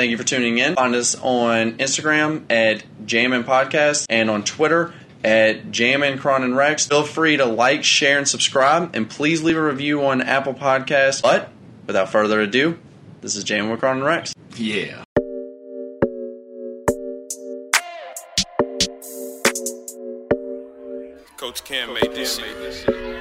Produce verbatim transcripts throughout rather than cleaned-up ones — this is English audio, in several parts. Thank you for tuning in. Find us on Instagram at Jamin Podcast and on Twitter at JaminCron and Rex. Feel free to like, share, and subscribe, and please leave a review on Apple Podcasts. But without further ado, this is Jamin with Cron and Rex. Yeah. Coach Cam made this shit.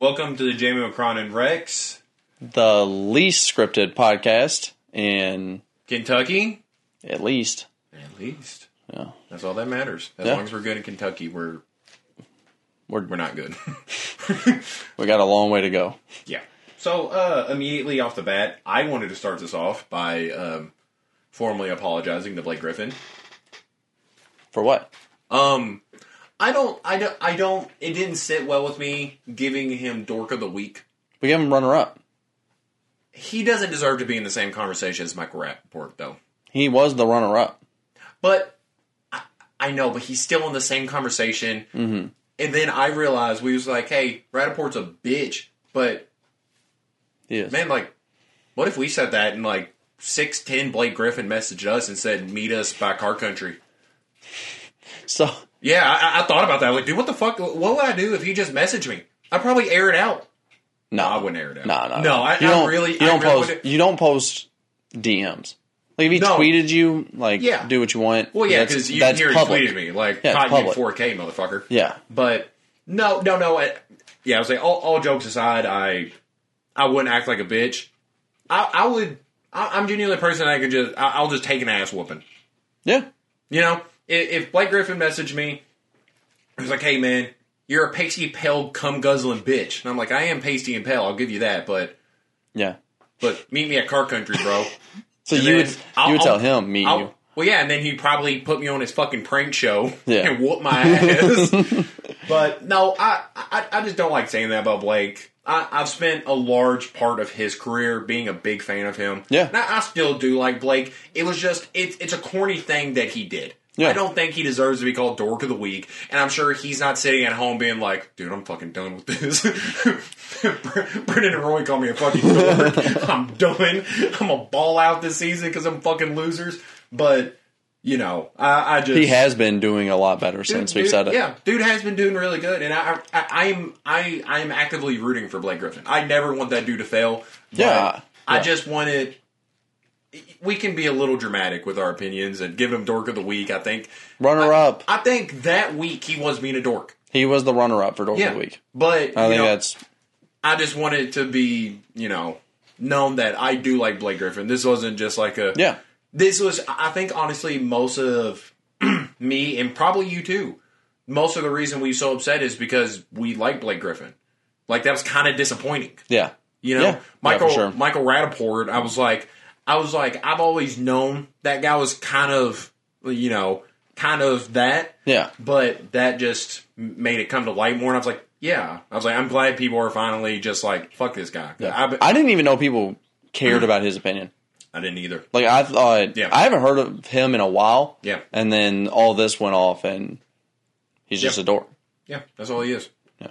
Welcome to the Jamin with Cron and Rex, the least scripted podcast in Kentucky. At least. At least. Yeah. That's all that matters. As yeah. long as we're good in Kentucky, we're we're, we're not good. We got a long way to go. Yeah. So, uh, immediately off the bat, I wanted to start this off by um, formally apologizing to Blake Griffin. For what? Um, I don't, I don't, I don't, it didn't sit well with me giving him Dork of the Week. We gave him runner-up. He doesn't deserve to be in the same conversation as Michael Rapaport, though. He was the runner-up. But, I, I know, but he's still in the same conversation. Mm-hmm. And then I realized, we was like, hey, Rataport's a bitch, but, yes. man, like, what if we said that and, like, six ten Blake Griffin messaged us and said, meet us by car country? So... Yeah, I, I thought about that. I was like, dude, what the fuck? What would I do if he just messaged me? I'd probably air it out. No, I wouldn't air it out. No, no, no. I, you I don't really. You I don't really post. Wouldn't. You don't post D Ms. Like if he no. tweeted you, like yeah. do what you want. Well, yeah, because you can hear he tweeted me, like yeah, caught you in four K, motherfucker. Yeah, but no, no, no. I, yeah, I was like, all, all jokes aside, I I wouldn't act like a bitch. I, I would. I, I'm genuinely a person I could just. I, I'll just take an ass whooping. Yeah, you know. If Blake Griffin messaged me, he was like, hey, man, you're a pasty, pale, cum-guzzling bitch. And I'm like, I am pasty and pale, I'll give you that, but... Yeah. But meet me at car country, bro. So and you would, you would tell him, meet I'll, you. Well, yeah, and then he'd probably put me on his fucking prank show yeah. and whoop my ass. But, no, I, I I just don't like saying that about Blake. I, I've spent a large part of his career being a big fan of him. Yeah. And I, I still do like Blake. It was just, it, it's a corny thing that he did. Yeah. I don't think he deserves to be called Dork of the Week, and I'm sure he's not sitting at home being like, dude, I'm fucking done with this. Brendan and Roy call me a fucking dork. I'm done. I'm going to ball out this season because I'm fucking losers. But, you know, I, I just... He has been doing a lot better dude, since we said it. Yeah, dude has been doing really good, and I, I, I'm, I, I'm actively rooting for Blake Griffin. I never want that dude to fail. Yeah. I yeah. just wanted... We can be a little dramatic with our opinions and give him Dork of the Week, I think. Runner-up. I, I think that week he was being a dork. He was the runner-up for Dork yeah, of the Week. But, I think know, that's... I just wanted to be, you know, known that I do like Blake Griffin. This wasn't just like a... Yeah. This was, I think, honestly, most of me, and probably you too, most of the reason we were so upset is because we like Blake Griffin. Like, that was kind of disappointing. Yeah. You know? Yeah. Michael, yeah, for sure. Michael Rapaport, I was like... I was like, I've always known that guy was kind of, you know, kind of that. Yeah. But that just made it come to light more. And I was like, yeah. I was like, I'm glad people are finally just like, fuck this guy. Yeah. I, be- I didn't even know people cared about his opinion. I didn't either. Like, I thought, yeah. I haven't heard of him in a while. Yeah. And then all this went off and he's just yeah. a dork. Yeah, that's all he is. Yeah.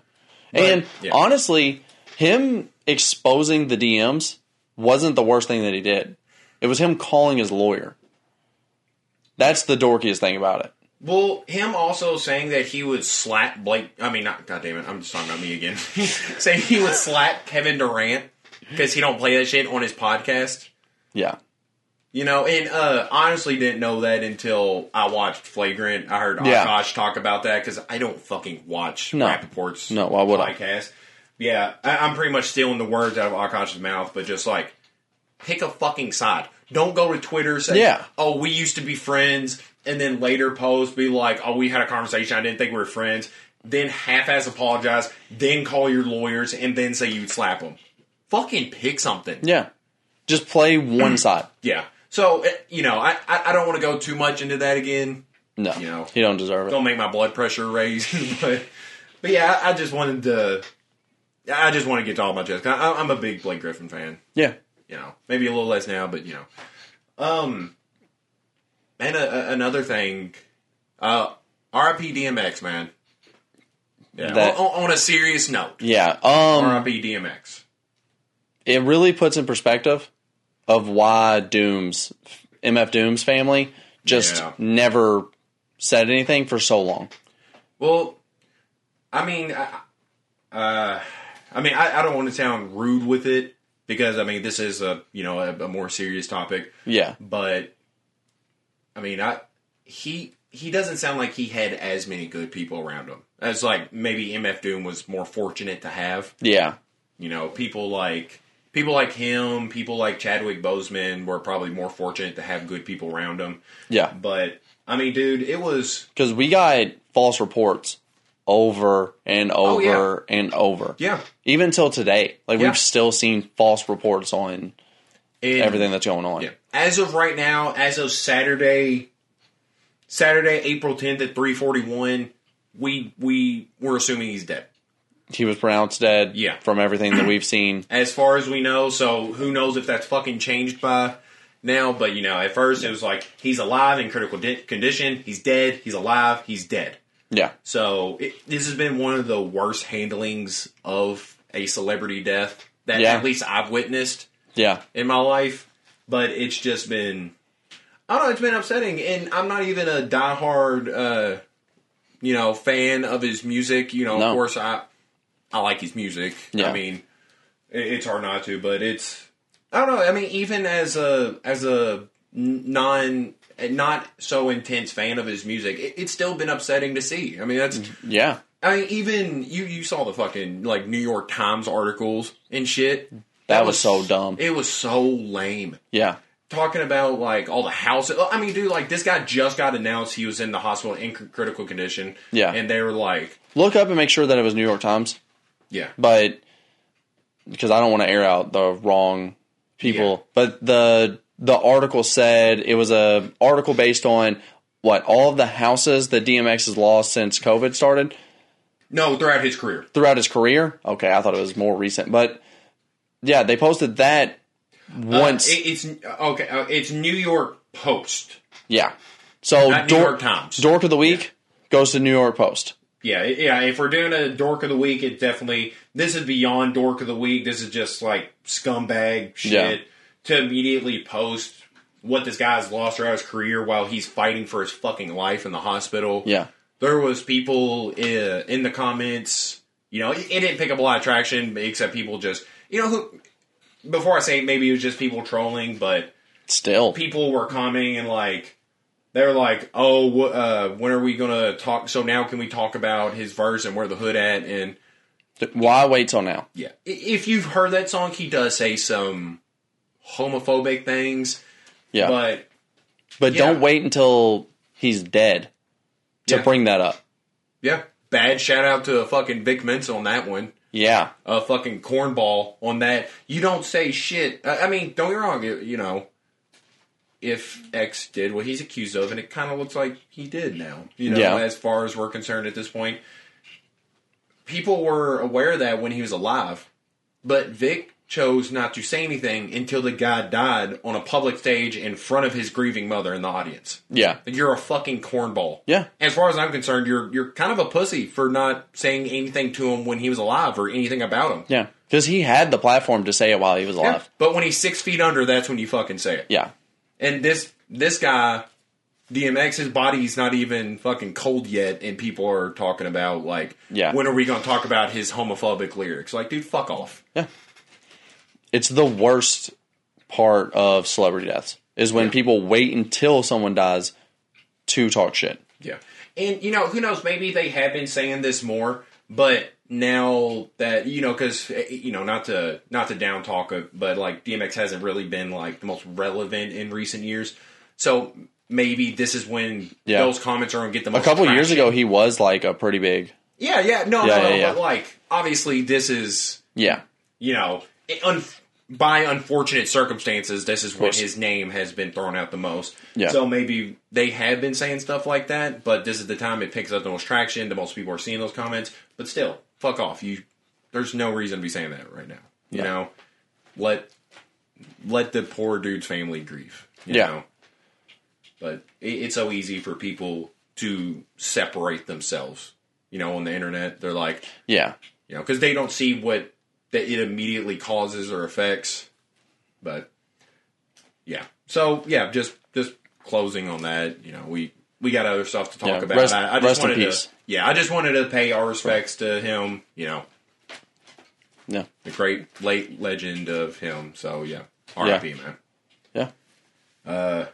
But, and yeah. honestly, him exposing the D Ms wasn't the worst thing that he did. It was him calling his lawyer. That's the dorkiest thing about it. Well, him also saying that he would slap Blake... I mean, not... God damn it, I'm just talking about me again. Saying he would slap Kevin Durant because he don't play that shit on his podcast. Yeah. You know, and uh, honestly didn't know that until I watched Flagrant. I heard yeah. Akash talk about that because I don't fucking watch no. Rapaport's no, why would podcast. I? Yeah, I- I'm pretty much stealing the words out of Akash's mouth, but just like, pick a fucking side. Don't go to Twitter saying, yeah. oh, we used to be friends, and then later post be like, oh, we had a conversation, I didn't think we were friends, then half-ass apologize, then call your lawyers, and then say you'd slap them. Fucking pick something. Yeah. Just play one side. Yeah. So, you know, I, I don't want to go too much into that again. No. You know, you don't deserve it. Don't make my blood pressure raise. but, but yeah, I, I just wanted to, I just want to get to all my chest. I, I'm a big Blake Griffin fan. Yeah. You know, maybe a little less now, but you know. Um, and a, a, another thing, uh, R I P D M X, man. Yeah. That, on, on a serious note. Yeah. Um, R I P D M X. it really puts in perspective of why Doom's M F Doom's family just yeah. never said anything for so long. Well, I mean, I, uh, I mean, I, I don't want to sound rude with it because I mean this is a you know a, a more serious topic. Yeah, but I mean, I he. He doesn't sound like he had as many good people around him. It's like maybe M F Doom was more fortunate to have. Yeah. You know, people like people like him, people like Chadwick Boseman were probably more fortunate to have good people around him. Yeah. But, I mean, dude, it was... Because we got false reports over and over oh, yeah. and over. Yeah. Even till today. Like, yeah. we've still seen false reports on and, everything that's going on. Yeah. As of right now, as of Saturday... Saturday, April tenth at three forty-one, we, we were assuming he's dead. He was pronounced dead yeah. from everything that we've seen. As far as we know, so who knows if that's fucking changed by now, but, you know, at first it was like, he's alive in critical de- condition, he's dead, he's alive, he's dead. Yeah. So, it, this has been one of the worst handlings of a celebrity death that yeah. at least I've witnessed yeah. in my life, but it's just been... I don't know, it's been upsetting, and I'm not even a diehard, uh, you know, fan of his music. You know, no. Of course, I I like his music. Yeah. I mean, it's hard not to, but it's, I don't know, I mean, even as a as a non, not so intense fan of his music, it, it's still been upsetting to see. I mean, that's, yeah. I mean, even, you, you saw the fucking, like, New York Times articles and shit. That, that was, was so dumb. It was so lame. Yeah. Talking about, like, all the houses. I mean, dude, like, this guy just got announced he was in the hospital in critical condition. Yeah. And they were like... Look up and make sure that it was New York Times. Yeah. But, because I don't want to air out the wrong people. Yeah. But the the article said, it was a article based on, what, all of the houses that D M X has lost since COVID started? No, throughout his career. Throughout his career? Okay, I thought it was more recent. But, yeah, they posted that... Once uh, it, it's okay, uh, it's New York Post. Yeah, so Not New dork, York Times Dork of the Week yeah. goes to New York Post. Yeah, yeah. If we're doing a Dork of the Week, it definitely this is beyond Dork of the Week. This is just like scumbag shit yeah. to immediately post what this guy's lost throughout his career while he's fighting for his fucking life in the hospital. Yeah, there was people in, in the comments. You know, it, it didn't pick up a lot of traction except people just you know who. Before I say it, maybe it was just people trolling, but still, people were commenting and like they're like, "Oh, wh- uh, when are we gonna talk?" So now, can we talk about his verse and where the hood at? And why wait till now? Yeah, if you've heard that song, he does say some homophobic things. Yeah, but but yeah. don't wait until he's dead to yeah. bring that up. Yeah, bad shout out to a fucking Vic Mensa on that one. Yeah. A fucking cornball on that. You don't say shit. I mean, don't get me wrong, you know, if X did what he's accused of, and it kind of looks like he did now, you know, yeah. as far as we're concerned at this point. People were aware of that when he was alive, but Vic chose not to say anything until the guy died on a public stage in front of his grieving mother in the audience. Yeah. You're a fucking cornball. Yeah. As far as I'm concerned, you're you're kind of a pussy for not saying anything to him when he was alive or anything about him. Yeah. Because he had the platform to say it while he was alive. Yeah. But when he's six feet under, that's when you fucking say it. Yeah. And this this guy, D M X, his body's not even fucking cold yet, and people are talking about, like, yeah. when are we going to talk about his homophobic lyrics? Like, dude, fuck off. Yeah. It's the worst part of celebrity deaths is when yeah. people wait until someone dies to talk shit. Yeah. And, you know, who knows? Maybe they have been saying this more, but now that, you know, because, you know, not to not to down talk, but, like, D M X hasn't really been, like, the most relevant in recent years. So maybe this is when yeah. those comments are going to get the most traction. A couple years ago, he was, like, a pretty big... Yeah, yeah. No, yeah, no, yeah, no. Yeah. But, like, obviously this is... Yeah. You know... It, un- by unfortunate circumstances, this is when his name has been thrown out the most. Yeah. So maybe they have been saying stuff like that, but this is the time it picks up the most traction, the most people are seeing those comments. But still, fuck off. You, there's no reason to be saying that right now. You yeah. know? Let let the poor dude's family grieve. You yeah. know? But it, it's so easy for people to separate themselves. You know, on the internet, they're like... Yeah. You know, because they don't see what... that it immediately causes or affects. But yeah, so yeah, just just closing on that. You know, we we got other stuff to talk yeah, about. Rest, I, I just rest wanted in peace. To, yeah, I just wanted to pay our respects right. to him. You know, yeah, the great late legend of him. So yeah, R I P yeah. man. Yeah. Uh,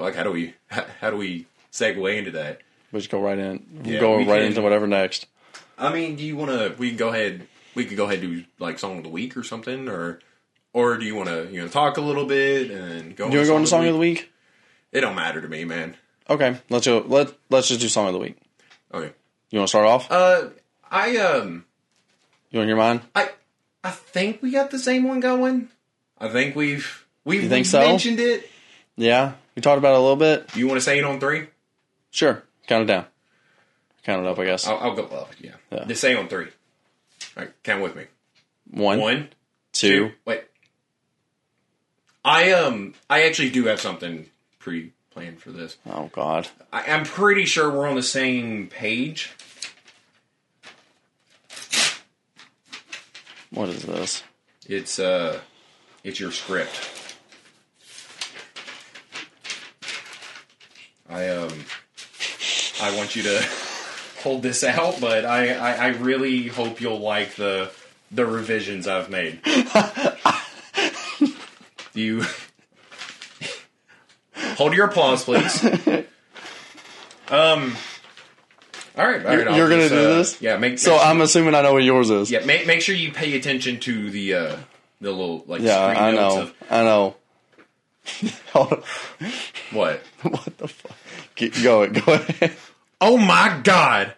like how do we how, how do we segue into that? We just go right in. We'll yeah, go we right can, into whatever next. I mean, do you want to? We can go ahead. We could go ahead and do like song of the week or something, or or do you want to you know talk a little bit and go? Do you want to go into song of the week? It don't matter to me, man. Okay, let's go. Let Let's just do song of the week. Okay. You want to start off? Uh, I um. You want your mind? I I think we got the same one going. I think we've we've, you think we've so? mentioned it. Yeah, we talked about it a little bit. You want to say it on three? Sure. Count it down. Count it up, I guess. I'll, I'll go up, yeah. yeah. Just say on three. All right, count with me. One. One. Two. two. Wait. I um, I actually do have something pre-planned for this. Oh, God. I, I'm pretty sure we're on the same page. What is this? It's, uh, it's your script. I, um... I want you to hold this out, but I, I, I really hope you'll like the the revisions I've made. You hold your applause, please. Um. All right, all right you're, you're gonna just, do uh, this. Yeah. Make, make so sure, I'm assuming I know what yours is. Yeah. Make make sure you pay attention to the uh, the little like yeah. Screen I notes know. Of, I know. Hold on. What? What the fuck? Keep going. Go ahead. Oh my God,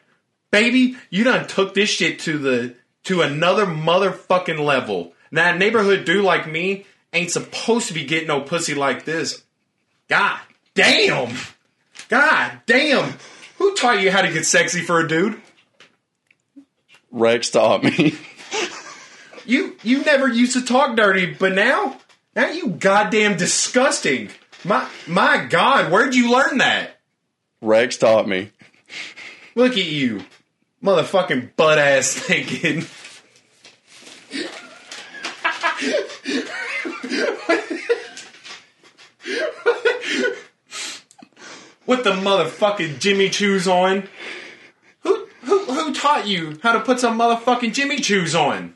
baby, you done took this shit to the to another motherfucking level. Now, a neighborhood dude like me ain't supposed to be getting no pussy like this. God damn. God damn. Who taught you how to get sexy for a dude? Rex taught me. You you never used to talk dirty, but now. Now you goddamn disgusting. My my God, where'd you learn that? Rex taught me. Look at you. Motherfucking butt-ass thinking. With the motherfucking Jimmy Choo's on. Who, who, who taught you how to put some motherfucking Jimmy Choo's on?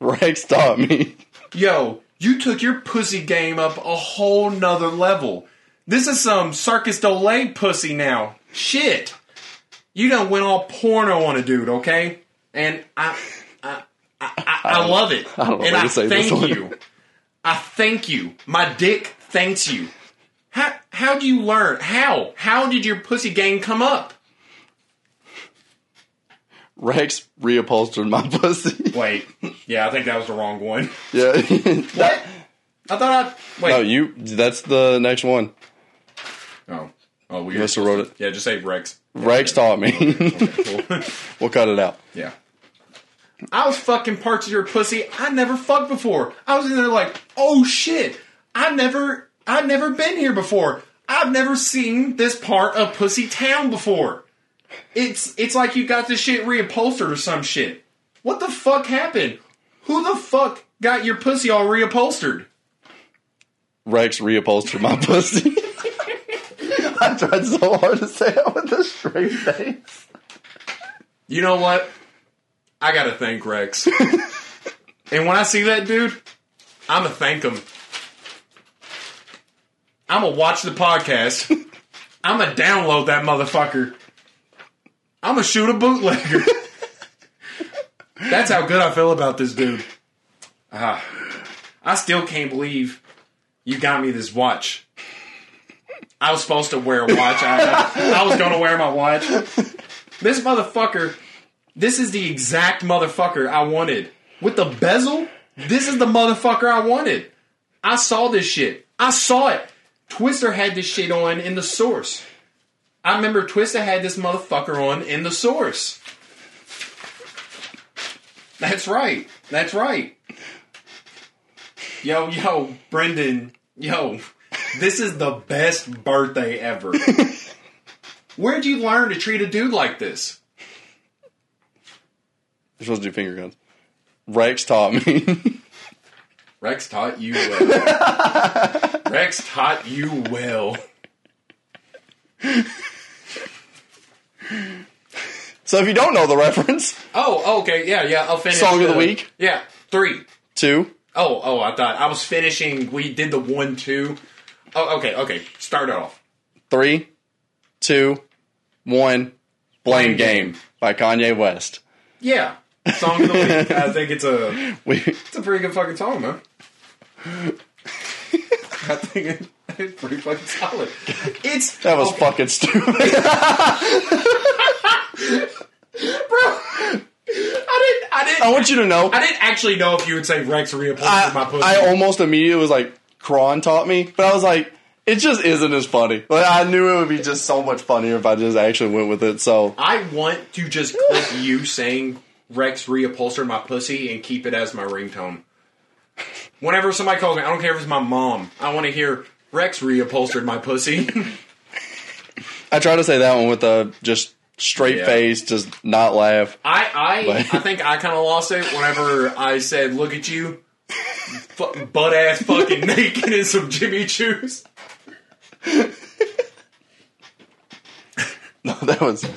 Rex taught me. Yo. You took your pussy game up a whole nother level. This is some Circus Delay pussy now. Shit. You done went all porno on a dude, okay? And I I, I, I, I love it. I don't know and I to say thank this one. you. I thank you. My dick thanks you. How how do you learn? How? How did your pussy game come up? Rex reupholstered my pussy. Wait. Yeah, I think that was the wrong one. Yeah. What? I thought I... Wait. No, you... That's the next one. Oh. Oh, we just wrote it. Yeah, just say Rex. Rex yeah, taught me. Okay, okay, cool. We'll cut it out. Yeah. I was fucking parts of your pussy I never fucked before. I was in there like, oh, shit. I never... I've never been here before. I've never seen this part of Pussy Town before. It's it's like you got this shit reupholstered or some shit. What the fuck happened? Who the fuck got your pussy all reupholstered? Rex reupholstered my pussy. I tried so hard to say it with a straight face. You know what? I gotta thank Rex. And when I see that dude, I'ma thank him. I'ma watch the podcast. I'ma download that motherfucker. I'm going to shoot a bootlegger. That's how good I feel about this dude. Uh, I still can't believe you got me this watch. I was supposed to wear a watch. I, I, I was going to wear my watch. This motherfucker, this is the exact motherfucker I wanted. With the bezel, this is the motherfucker I wanted. I saw this shit. I saw it. Twister had this shit on in the source. I remember Twista had this motherfucker on in the source. That's right. That's right. Yo, yo, Brendan. Yo, this is the best birthday ever. Where'd you learn to treat a dude like this? You're supposed to do finger guns. Rex taught me. Rex taught you well. Rex taught you well. So if you don't know the reference. Oh, okay. Yeah, yeah. I'll finish. Song of the, the week. Yeah. Three. Two. Oh, oh, I thought I was finishing. We did the one, two. Oh, okay, okay. Start it off. Three, two, one. Blame Game by Kanye West. Yeah. Song of the week. I think it's a it's a pretty good fucking song, man. I think it's pretty fucking solid. It's that was okay. Fucking stupid. Bro. I didn't, I didn't. I want you to know. I didn't actually know if you would say Rex reappointed my pussy. I almost immediately was like, Kron taught me, but I was like, it just isn't as funny. Like, I knew it would be just so much funnier if I just actually went with it. So I want to just clip you saying Rex reupholstered my pussy and keep it as my ringtone. Whenever somebody calls me, I don't care if it's my mom. I want to hear Rex reupholstered my pussy. I try to say that one with a just. Straight yeah. face, just not laugh. I I, like, I think I kind of lost it whenever I said, "Look at you, f- butt ass fucking naked in some Jimmy Choo's." No, that was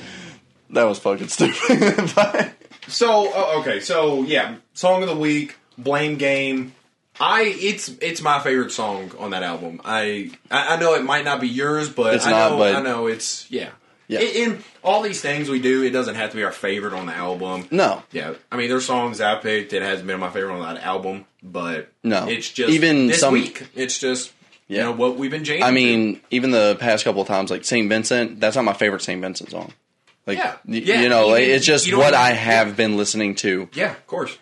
that was fucking stupid. But, so uh, okay, so yeah, song of the week, Blame Game. I it's it's my favorite song on that album. I I, I know it might not be yours, but it's I not, know but I know it's yeah. Yeah. In all these things we do, it doesn't have to be our favorite on the album. No. Yeah. I mean, there's songs I picked that hasn't been my favorite on that album, but no. It's just even this some, week, it's just, yeah. you know, what we've been jamming. I mean, to. even the past couple of times, like Saint Vincent, that's not my favorite Saint Vincent song. Like, yeah. Y- yeah. You know, even, like, it's just what know. I have yeah. been listening to. Yeah, of course.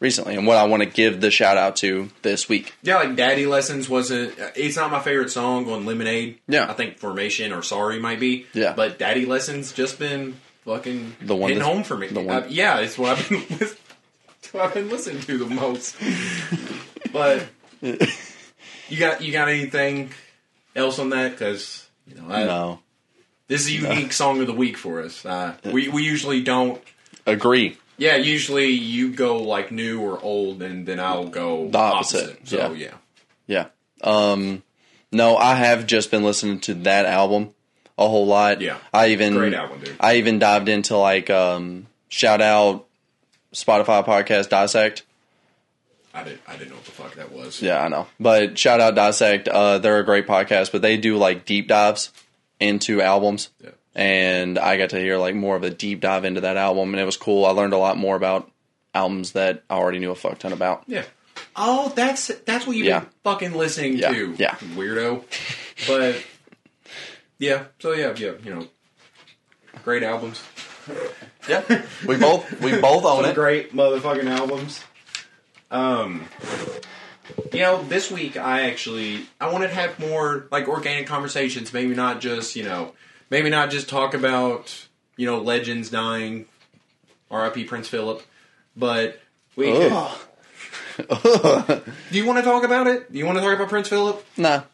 Recently, and what I want to give the shout out to this week. Yeah, like Daddy Lessons wasn't, it's not my favorite song on Lemonade. Yeah. I think Formation or Sorry might be. Yeah. But Daddy Lessons just been fucking the one hitting home for me. The one. I, yeah, it's what I've been, it's what I've been listening to the most. But you got you got anything else on that? Because, you know, I, no. This is a unique no. song of the week for us. Uh, we, we usually don't agree. Yeah, usually you go like new or old, and then I'll go the opposite. opposite. So yeah, yeah. yeah. Um, no, I have just been listening to that album a whole lot. Yeah, I even great album, dude. I even dived into like um, shout out Spotify podcast Dissect. I didn't. I didn't know what the fuck that was. Yeah, I know. But shout out Dissect. Uh, they're a great podcast, but they do like deep dives into albums. Yeah. And I got to hear like more of a deep dive into that album, and it was cool. I learned a lot more about albums that I already knew a fuck ton about. Yeah. Oh, that's that's what you've yeah. been fucking listening yeah. to, yeah, weirdo. But yeah, so yeah, yeah, you know, great albums. Yeah, we both we both own Some it. Great motherfucking albums. Um, you know, this week I actually I wanted to have more like organic conversations, maybe not just you know. Maybe not just talk about, you know, legends dying, R I P Prince Philip, but we oh. can. Do you want to talk about it? Do you want to talk about Prince Philip? Nah.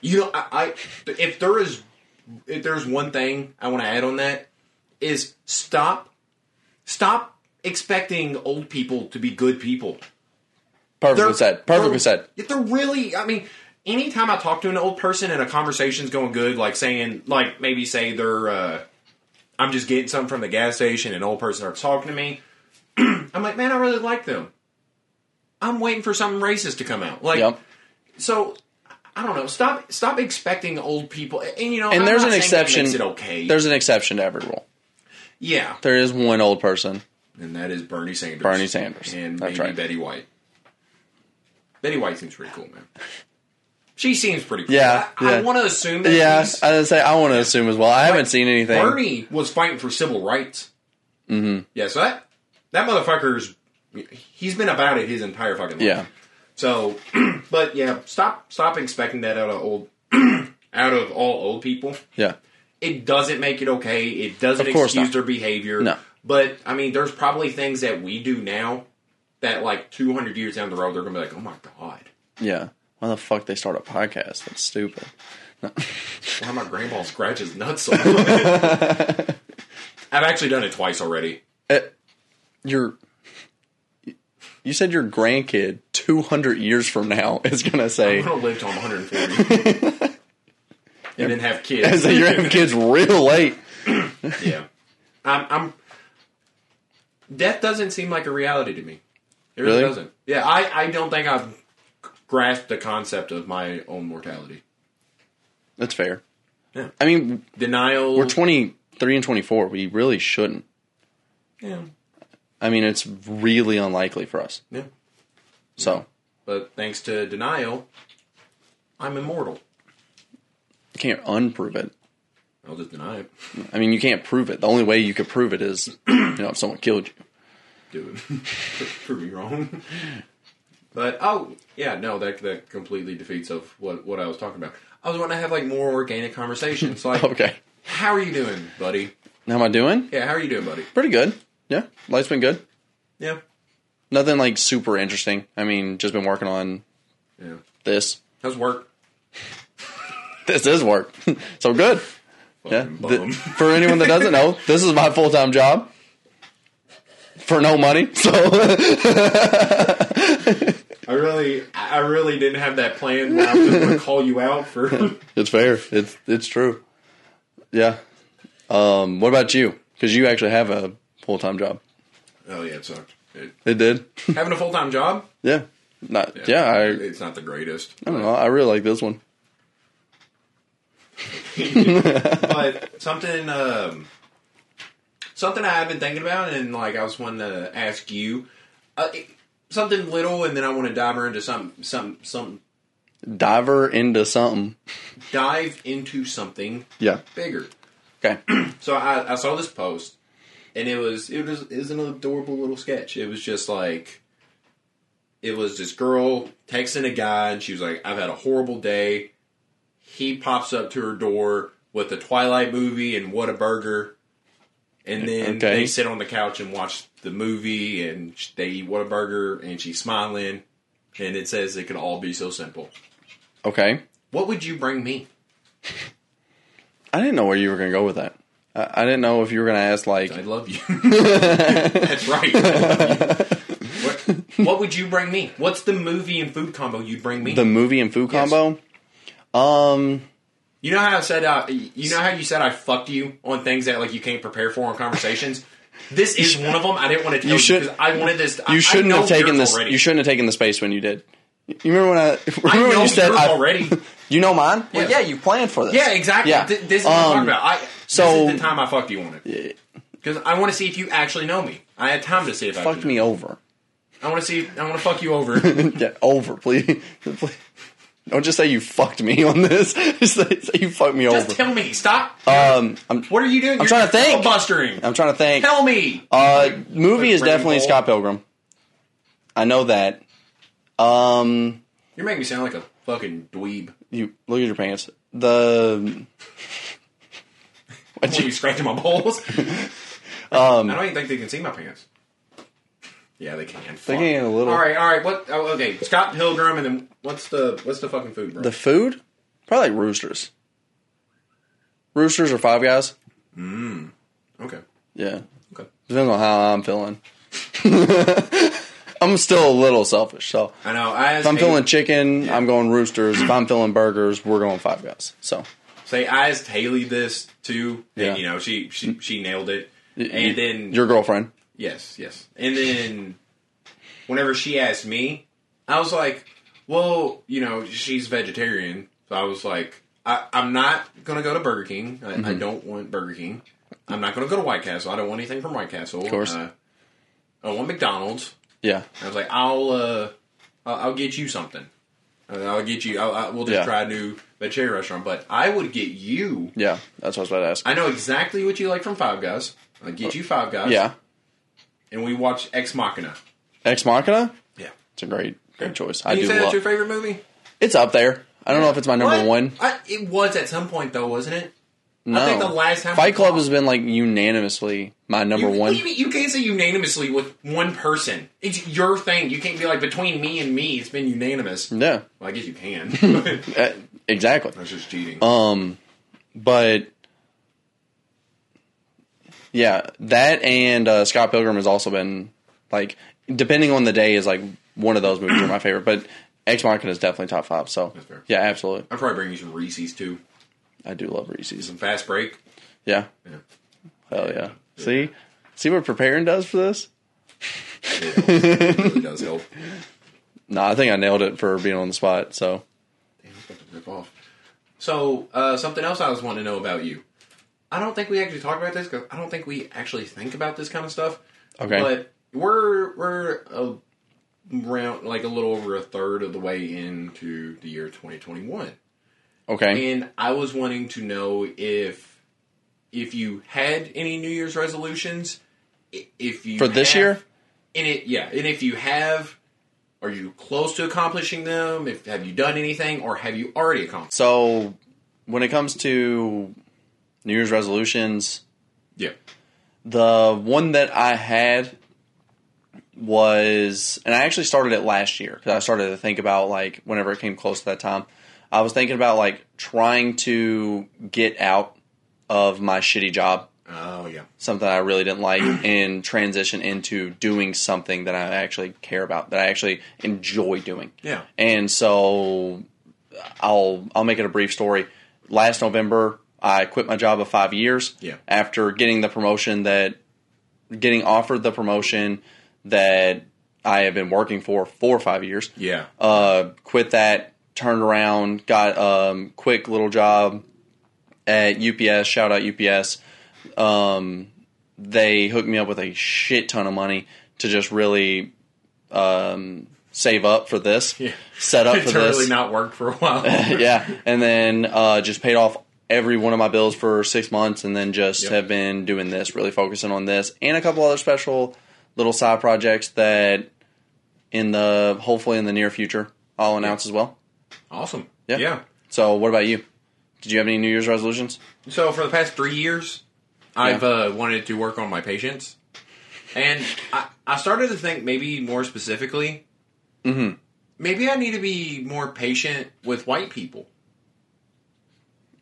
You know, I, I if there is if there's one thing I want to add on that is stop stop expecting old people to be good people. Perfectly they're, said. Perfectly said. If they're really, I mean. Anytime I talk to an old person and a conversation's going good, like saying, like maybe say they're, uh, I'm just getting something from the gas station and an old person starts talking to me, I'm like, man, I really like them. I'm waiting for something racist to come out. Like, yep. so, I don't know, stop stop expecting old people, and you know, and I'm there's not an exception, that makes it okay. There's an exception to every rule. Yeah. There is one old person. And that is Bernie Sanders. Bernie Sanders. And That's maybe right. Betty White. Betty White seems pretty cool, man. She seems pretty cool. Yeah, I, yeah. I want to assume that Yeah, I didn't say I want to assume as well. I haven't like, seen anything. Bernie was fighting for civil rights. Mm-hmm. Yeah, so that, that motherfucker's... He's been about it his entire fucking life. Yeah. So, but yeah, stop stop expecting that out of old... out of all old people. Yeah. It doesn't make it okay. It doesn't excuse not. their behavior. No. But, I mean, there's probably things that we do now that like two hundred years down the road, they're going to be like, oh my God. Yeah. Why the fuck they start a podcast? That's stupid. No. Why my grandpa scratches nuts so much? I've actually done it twice already. Uh, you're... You said your grandkid two hundred years from now is going to say... I'm going to live till I'm one hundred forty. And then have kids. And so you're going to have kids real late. Yeah. I'm, I'm... Death doesn't seem like a reality to me. It really, really? doesn't. Yeah, I, I don't think I've grasped the concept of my own mortality. That's fair. Yeah. I mean... Denial... We're twenty-three and twenty-four. We really shouldn't. Yeah. I mean, it's really unlikely for us. Yeah. So. But thanks to denial, I'm immortal. You can't unprove it. I'll just deny it. I mean, you can't prove it. The only way you could prove it is, you know, if someone killed you. Do it. Prove me wrong. But, oh, yeah, no, that that completely defeats of what, what I was talking about. I was wanting to have, like, more organic conversations. Like, okay. How are you doing, buddy? How am I doing? Yeah, how are you doing, buddy? Pretty good. Yeah, life's been good. Yeah. Nothing, like, super interesting. I mean, just been working on yeah. this. How's work? This is work. So good. Yeah. Th- for anyone that doesn't know, this is my full-time job. For no money, so... I really I really didn't have that plan, but I was just going to call you out for... It's fair. It's it's true. Yeah. Um, what about you? Because you actually have a full-time job. Oh, yeah, it sucked. It, it did? Having a full-time job? Yeah. Not. Yeah, yeah I, it's not the greatest. I don't know. I really like this one. But something... Um, something I've been thinking about, and like I was wanting to ask you, uh, something little, and then I want to dive into something, something, something. Diver into something. Dive into something. Yeah. Bigger. Okay. So I, I saw this post, and it was it was it was an adorable little sketch. It was just like, it was this girl texting a guy, and she was like, "I've had a horrible day." He pops up to her door with the Twilight movie and Whataburger. And then okay. they sit on the couch and watch the movie, and they eat Whataburger, and she's smiling, and it says it could all be so simple. Okay. What would you bring me? I didn't know where you were going to go with that. I, I didn't know if you were going to ask, like... I love you. That's right. I love you. What, what would you bring me? What's the movie and food combo you'd bring me? The movie and food yes. combo? Um... You know how I said, uh, you know how you said I fucked you on things that like you can't prepare for on conversations? This is one of them. I didn't want to tell you, you should, because I wanted this. I, you shouldn't I know have taken this. Already. You shouldn't have taken the space when you did. You remember when I remember I when you said I, already? You know mine. Well, yes. yeah, you planned for this. Yeah, exactly. Yeah. Th- this is um, what I'm talking about. I, so this is the time I fucked you on it because I want to see if you actually know me. I had time to see if fucked I fucked me over. I want to see. I want to fuck you over. Yeah, over, please. please. Don't just say you fucked me on this. Just say, say you fucked me just over. Just tell me. Stop. Um, I'm, what are you doing? I'm You're trying to think. Filibustering. I'm trying to think. Tell me. Uh, like, movie like is definitely Paul. Scott Pilgrim. I know that. Um, You're making me sound like a fucking dweeb. You look at your pants. The. What you, you scratching my balls? um, I don't even think they can see my pants. Yeah, they can. Fuck. They can a little. All right, all right. What? Oh, okay, Scott Pilgrim, and then what's the what's the fucking food, bro? The food? Probably like Roosters. Roosters or Five Guys. Mmm. Okay. Yeah. Okay. Depends on how I'm feeling. I'm still a little selfish, so I know. I if I'm Hayden, feeling chicken, yeah. I'm going Roosters. If I'm feeling burgers, we're going Five Guys. So. Say, so I asked Haley this too, and yeah. you know she she she nailed it, y- and then your girlfriend. Yes, yes. And then whenever she asked me, I was like, well, you know, she's vegetarian. So I was like, I, I'm not going to go to Burger King. I, mm-hmm. I don't want Burger King. I'm not going to go to White Castle. I don't want anything from White Castle. Of course. Uh, I want McDonald's. Yeah. I was like, I'll uh, I'll, I'll get you something. I'll get you. I'll, I, we'll just yeah. try a new vegetarian restaurant. But I would get you. Yeah, that's what I was about to ask. I know exactly what you like from Five Guys. I'll get you Five Guys. Yeah. And we watched Ex Machina. Ex Machina? Yeah. It's a great, great choice. Can I you do say that's your favorite movie? It's up there. I don't yeah. know if it's my number what? one. I, it was at some point, though, wasn't it? No. I think the last time Fight Club talked, has been, like, unanimously my number you, one. You, you can't say unanimously with one person. It's your thing. You can't be like, between me and me, it's been unanimous. No. Well, I guess you can. Exactly. That's just cheating. Um, but... Yeah, that and uh, Scott Pilgrim has also been, like, depending on the day, is like one of those movies are my favorite. But Ex Machina is definitely top five. So that's fair. Yeah, absolutely. I'll probably bring you some Reese's too. I do love Reese's. Some Fast Break. Yeah. Yeah. Hell yeah. yeah. See, see what preparing does for this. It, it really does help. No, nah, I think I nailed it for being on the spot. So. Damn, I'm about to rip off. So uh, something else I was wanting to know about you. I don't think we actually talk about this because I don't think we actually think about this kind of stuff. Okay. But we're we're a, around like a little over a third of the way into the year twenty twenty-one. Okay. And I was wanting to know if if you had any New Year's resolutions. If you for this have, year. And it yeah, and if you have. Are you close to accomplishing them? If, have you done anything, or have you already accomplished? So, when it comes to New Year's resolutions, yeah, the one that I had was, and I actually started it last year because I started to think about like whenever it came close to that time, I was thinking about like trying to get out of my shitty job. Oh yeah, something I really didn't like, and transition into doing something that I actually care about, that I actually enjoy doing. Yeah, and so I'll I'll make it a brief story. Last November, I quit my job of five years. Yeah, after getting the promotion that, getting offered the promotion that I have been working for for five years. Yeah, uh, quit that, turned around, got a um, quick little job at U P S. Shout out U P S. Um, they hooked me up with a shit ton of money to just really um, save up for this, yeah. set up for this. It's really not worked for a while. Yeah, and then uh, just paid off every one of my bills for six months and then just yep. have been doing this, really focusing on this, and a couple other special little side projects that in the hopefully in the near future I'll announce yeah. as well. Awesome. Yeah. yeah. So what about you? Did you have any New Year's resolutions? So for the past three years... I've uh, wanted to work on my patience. And I, I started to think maybe more specifically, mm-hmm. maybe I need to be more patient with white people.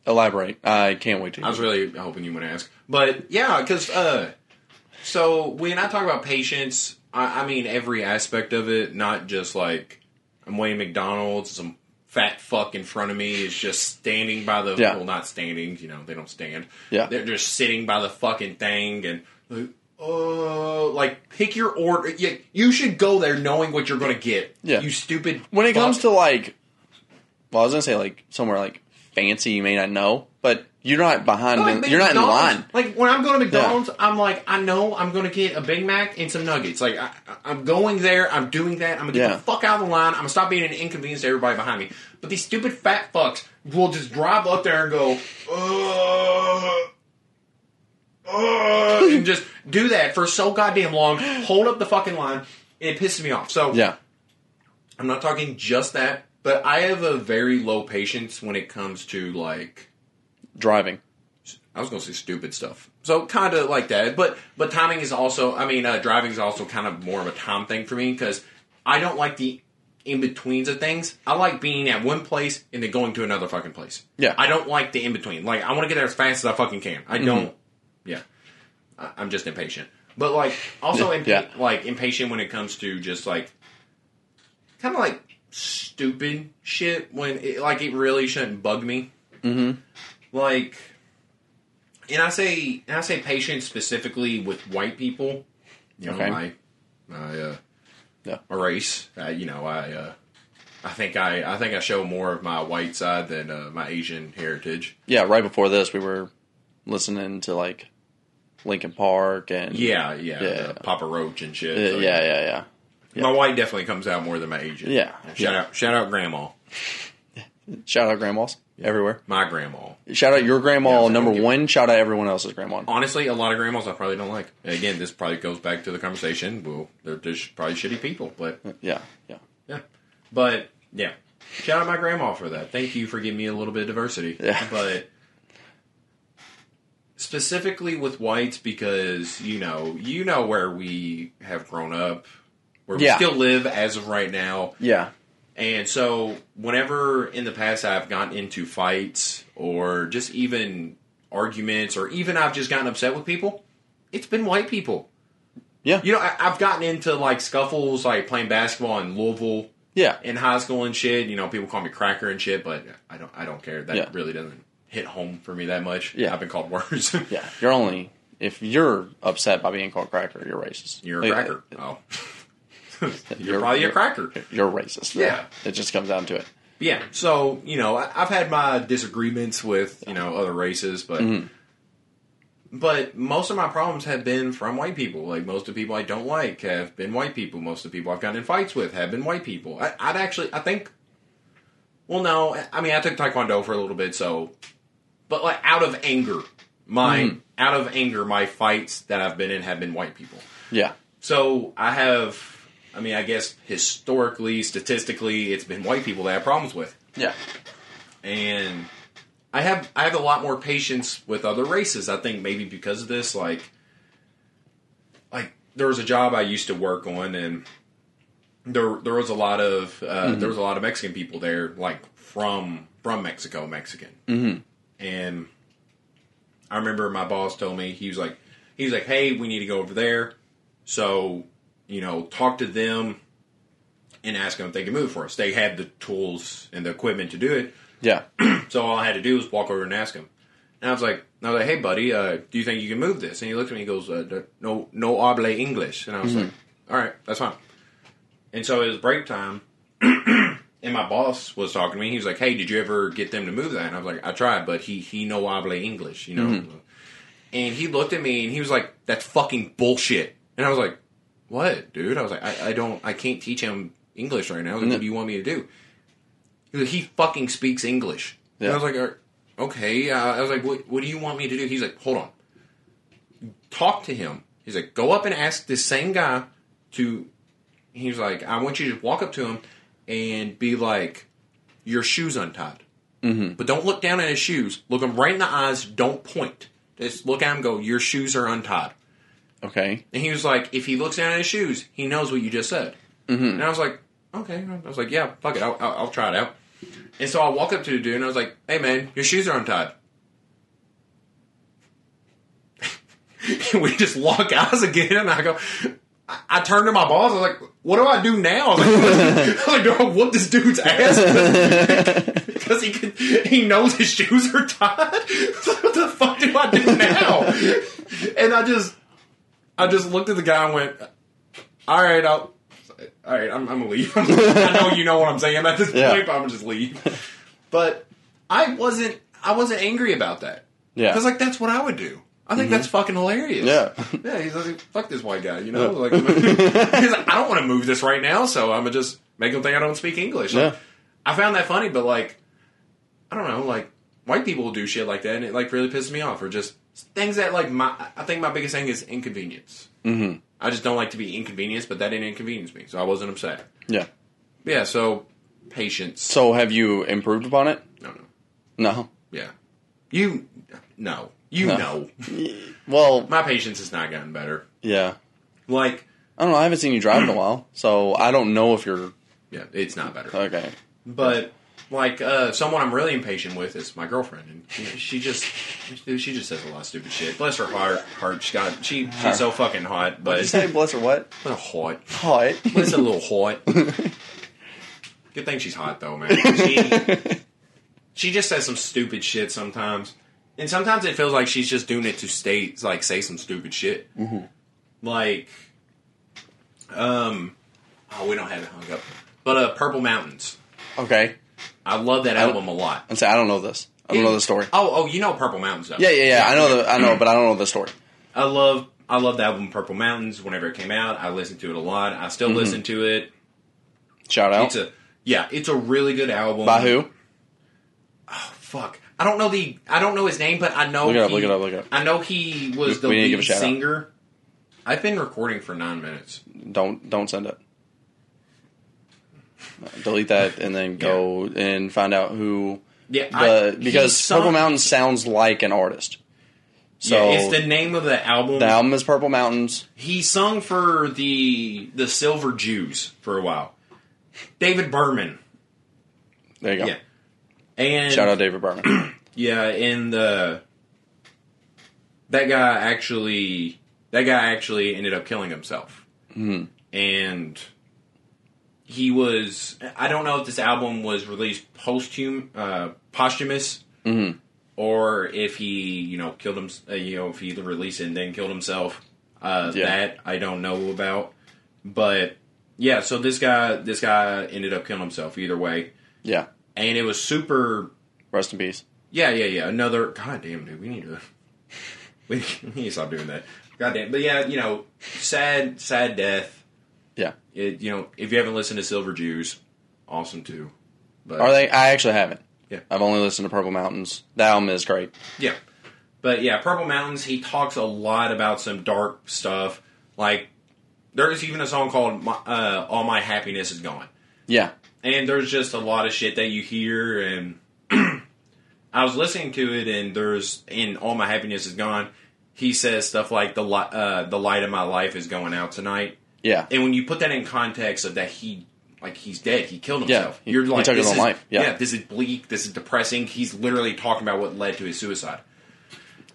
Elaborate. I can't wait to hear. I was really hoping you would ask. But yeah, because uh, so when I talk about patience, I, I mean every aspect of it, not just like I'm waiting at McDonald's, some fat fuck in front of me is just standing by the... Yeah. Well, not standing. You know, they don't stand. Yeah. They're just sitting by the fucking thing and... Like, oh... Like, pick your order. You, you should go there knowing what you're going to get. Yeah. You stupid When it fuck. comes to, like... Well, I was going to say, like, somewhere, like, fancy you may not know, but you're not behind... No, like, the, you're not in line. Like, when I'm going to McDonald's, yeah. I'm like, I know I'm going to get a Big Mac and some nuggets. Like, I, I'm going there. I'm doing that. I'm going to get yeah. the fuck out of the line. I'm going to stop being an inconvenience to everybody behind me. But these stupid fat fucks will just drive up there and go, uh, uh, and just do that for so goddamn long, hold up the fucking line, and it pisses me off. So, yeah. I'm not talking just that, but I have a very low patience when it comes to, like... Driving. I was going to say stupid stuff. So, kind of like that. But but timing is also, I mean, uh, driving is also kind of more of a time thing for me, because I don't like the... in-betweens of things. I like being at one place and then going to another fucking place. Yeah. I don't like the in-between. Like, I want to get there as fast as I fucking can. I mm-hmm. don't... Yeah. I, I'm just impatient. But, like, also, impa- yeah. like, impatient when it comes to just, like, kind of, like, stupid shit when, it, like, it really shouldn't bug me. Mm-hmm. Like, and I say, and I say patient specifically with white people. You okay. know, my, my, uh, Yeah. A race, uh, you know. I, uh, I think I, I think I show more of my white side than uh, my Asian heritage. Yeah. Right before this, we were listening to like Linkin Park and yeah, yeah, yeah, yeah. Papa Roach and shit. Yeah, so, yeah, yeah, yeah, yeah. My white definitely comes out more than my Asian. Yeah. Shout yeah. out, shout out, grandma. Shout out, grandmas yeah. everywhere. My grandma. Shout out your grandma yeah, number one. It. Shout out everyone else's grandma. Honestly, a lot of grandmas I probably don't like. And again, this probably goes back to the conversation. Well, they're just probably shitty people, but yeah, yeah, yeah. But yeah, shout out my grandma for that. Thank you for giving me a little bit of diversity. Yeah. But specifically with whites, because you know, you know where we have grown up, where yeah. we still live as of right now. Yeah. And so, whenever in the past I've gotten into fights or just even arguments or even I've just gotten upset with people, it's been white people. Yeah. You know, I, I've gotten into, like, scuffles, like, playing basketball in Louisville. Yeah. In high school and shit. You know, people call me cracker and shit, but I don't I don't care. That yeah. really doesn't hit home for me that much. Yeah. I've been called worse. yeah. You're only... If you're upset by being called cracker, you're racist. You're a cracker. Oh. you're, you're probably you're, a cracker. You're racist. Right? Yeah. It just comes down to it. Yeah. So, you know, I, I've had my disagreements with, you know, other races, but... Mm-hmm. But most of my problems have been from white people. Like, most of the people I don't like have been white people. Most of the people I've gotten in fights with have been white people. I, I'd actually, I think, well, no, I mean, I took Taekwondo for a little bit, so, but, like, out of anger, my, mm. out of anger, my fights that I've been in have been white people. Yeah. So, I have, I mean, I guess, historically, statistically, it's been white people that I have problems with. Yeah. And... I have I have a lot more patience with other races. I think maybe because of this, like, like there was a job I used to work on, and there there was a lot of uh, mm-hmm. there was a lot of Mexican people there, like from from Mexico, Mexican. Mm-hmm. And I remember my boss told me he was like he was like, hey, we need to go over there, so you know, talk to them and ask them if they can move for us. They had the tools and the equipment to do it. Yeah. So all I had to do was walk over and ask him. And I was like, I was like, hey, buddy, uh, do you think you can move this? And he looked at me and he goes, uh, no, no hable English. And I was mm-hmm. like, all right, that's fine. And so it was break time, and my boss was talking to me. He was like, hey, did you ever get them to move that? And I was like, I tried, but he, he no hable English, you know? Mm-hmm. And he looked at me and he was like, that's fucking bullshit. And I was like, what, dude? I was like, I, I don't, I can't teach him English right now. I was like, what do you want me to do? He fucking speaks English. Yeah. And I was like, okay. Uh, I was like, what, what do you want me to do? He's like, hold on. Talk to him. He's like, go up and ask this same guy to... He was like, I want you to walk up to him and be like, your shoe's untied. Mm-hmm. But don't look down at his shoes. Look him right in the eyes. Don't point. Just look at him and go, your shoes are untied. Okay. And he was like, if he looks down at his shoes, he knows what you just said. Mm-hmm. And I was like, okay. I was like, yeah, fuck it. I'll, I'll, I'll try it out. And so I walk up to the dude and I was like, hey man, your shoes are untied. And we just lock eyes again and I go, I, I turned to my boss, I was like, what do I do now? I was like, I was like, do I whoop this dude's ass? Because he could, he knows his shoes are tied. So what the fuck do I do now? And I just, I just looked at the guy and went, alright, I'll... All right, I'm, I'm going to leave. I know you know what I'm saying at this point, yeah. but I'm going to just leave. But I wasn't I wasn't angry about that. Yeah. Because, like, that's what I would do. I think mm-hmm. that's fucking hilarious. Yeah. Yeah, he's like, fuck this white guy, you know? Yeah. Like, he's like, I don't want to move this right now, so I'm going to just make him think I don't speak English. Like, yeah. I found that funny, but, like, I don't know, like, white people will do shit like that, and it, like, really pisses me off. Or just things that, like, my I think my biggest thing is inconvenience. Mm-hmm. I just don't like to be inconvenienced, but that didn't inconvenience me, so I wasn't upset. Yeah. Yeah, so, patience. So, have you improved upon it? No, no. No? Yeah. You, no. You no. know. Well. My patience has not gotten better. Yeah. Like. I don't know, I haven't seen you drive in a while, so I don't know if you're. Yeah, it's not better. Okay. But, like, uh, someone I'm really impatient with is my girlfriend, and she just... She just says a lot of stupid shit. Bless her heart, heart she got, she, she's so fucking hot. But did you say bless her what? Hot. Hot. Bless a little hot. Good thing she's hot, though, man. She, she just says some stupid shit sometimes. And sometimes it feels like she's just doing it to stay, like, say some stupid shit. Mm-hmm. Like, um, oh, we don't have it hung up. But, uh, Purple Mountains. Okay. I love that I, album a lot. I'm saying, I don't know this. I don't know the story. Oh, oh, you know Purple Mountains, though. Yeah, yeah, yeah. I know, the, I know, but I don't know the story. I love, I love the album Purple Mountains. Whenever it came out, I listened to it a lot. I still mm-hmm. listen to it. Shout out! It's a, yeah, it's a really good album. By who? Oh fuck! I don't know the, I don't know his name, but I know. Look it up! He, look it up! Look it up! I know he was we, the we lead singer. Out. I've been recording for nine minutes. Don't don't send it. Delete that and then go yeah. and find out who. Yeah, the, I, because sung, Purple Mountains sounds like an artist. So yeah, it's the name of the album. The album is Purple Mountains. He sung for the the Silver Jews for a while. David Berman. There you go. Yeah. And shout out David Berman. Yeah, and the that guy actually That guy actually ended up killing himself. Mm. And he was... I don't know if this album was released posthum, uh, posthumous, mm-hmm. or if he, you know, killed him. Uh, you know, if he released it and then killed himself. Uh, yeah. That I don't know about. But yeah, so this guy, this guy ended up killing himself. Either way, yeah. And it was super. Rest in peace. Yeah, yeah, yeah. Another goddamn dude. We need to. We need to stop doing that. Goddamn. But yeah, you know, sad, sad death. Yeah. It, you know, if you haven't listened to Silver Jews, awesome too. But are they? I actually haven't. Yeah. I've only listened to Purple Mountains. That album is great. Yeah. But yeah, Purple Mountains, he talks a lot about some dark stuff. Like, there's even a song called my, uh, All My Happiness Is Gone. Yeah. And there's just a lot of shit that you hear, and I was listening to it, and there's, in All My Happiness Is Gone, he says stuff like, the, li- uh, the light of my life is going out tonight. Yeah. And when you put that in context of that he... Like, he's dead. He killed himself. Yeah, he, You're like, he took his own life. Yeah. yeah, this is bleak. This is depressing. He's literally talking about what led to his suicide.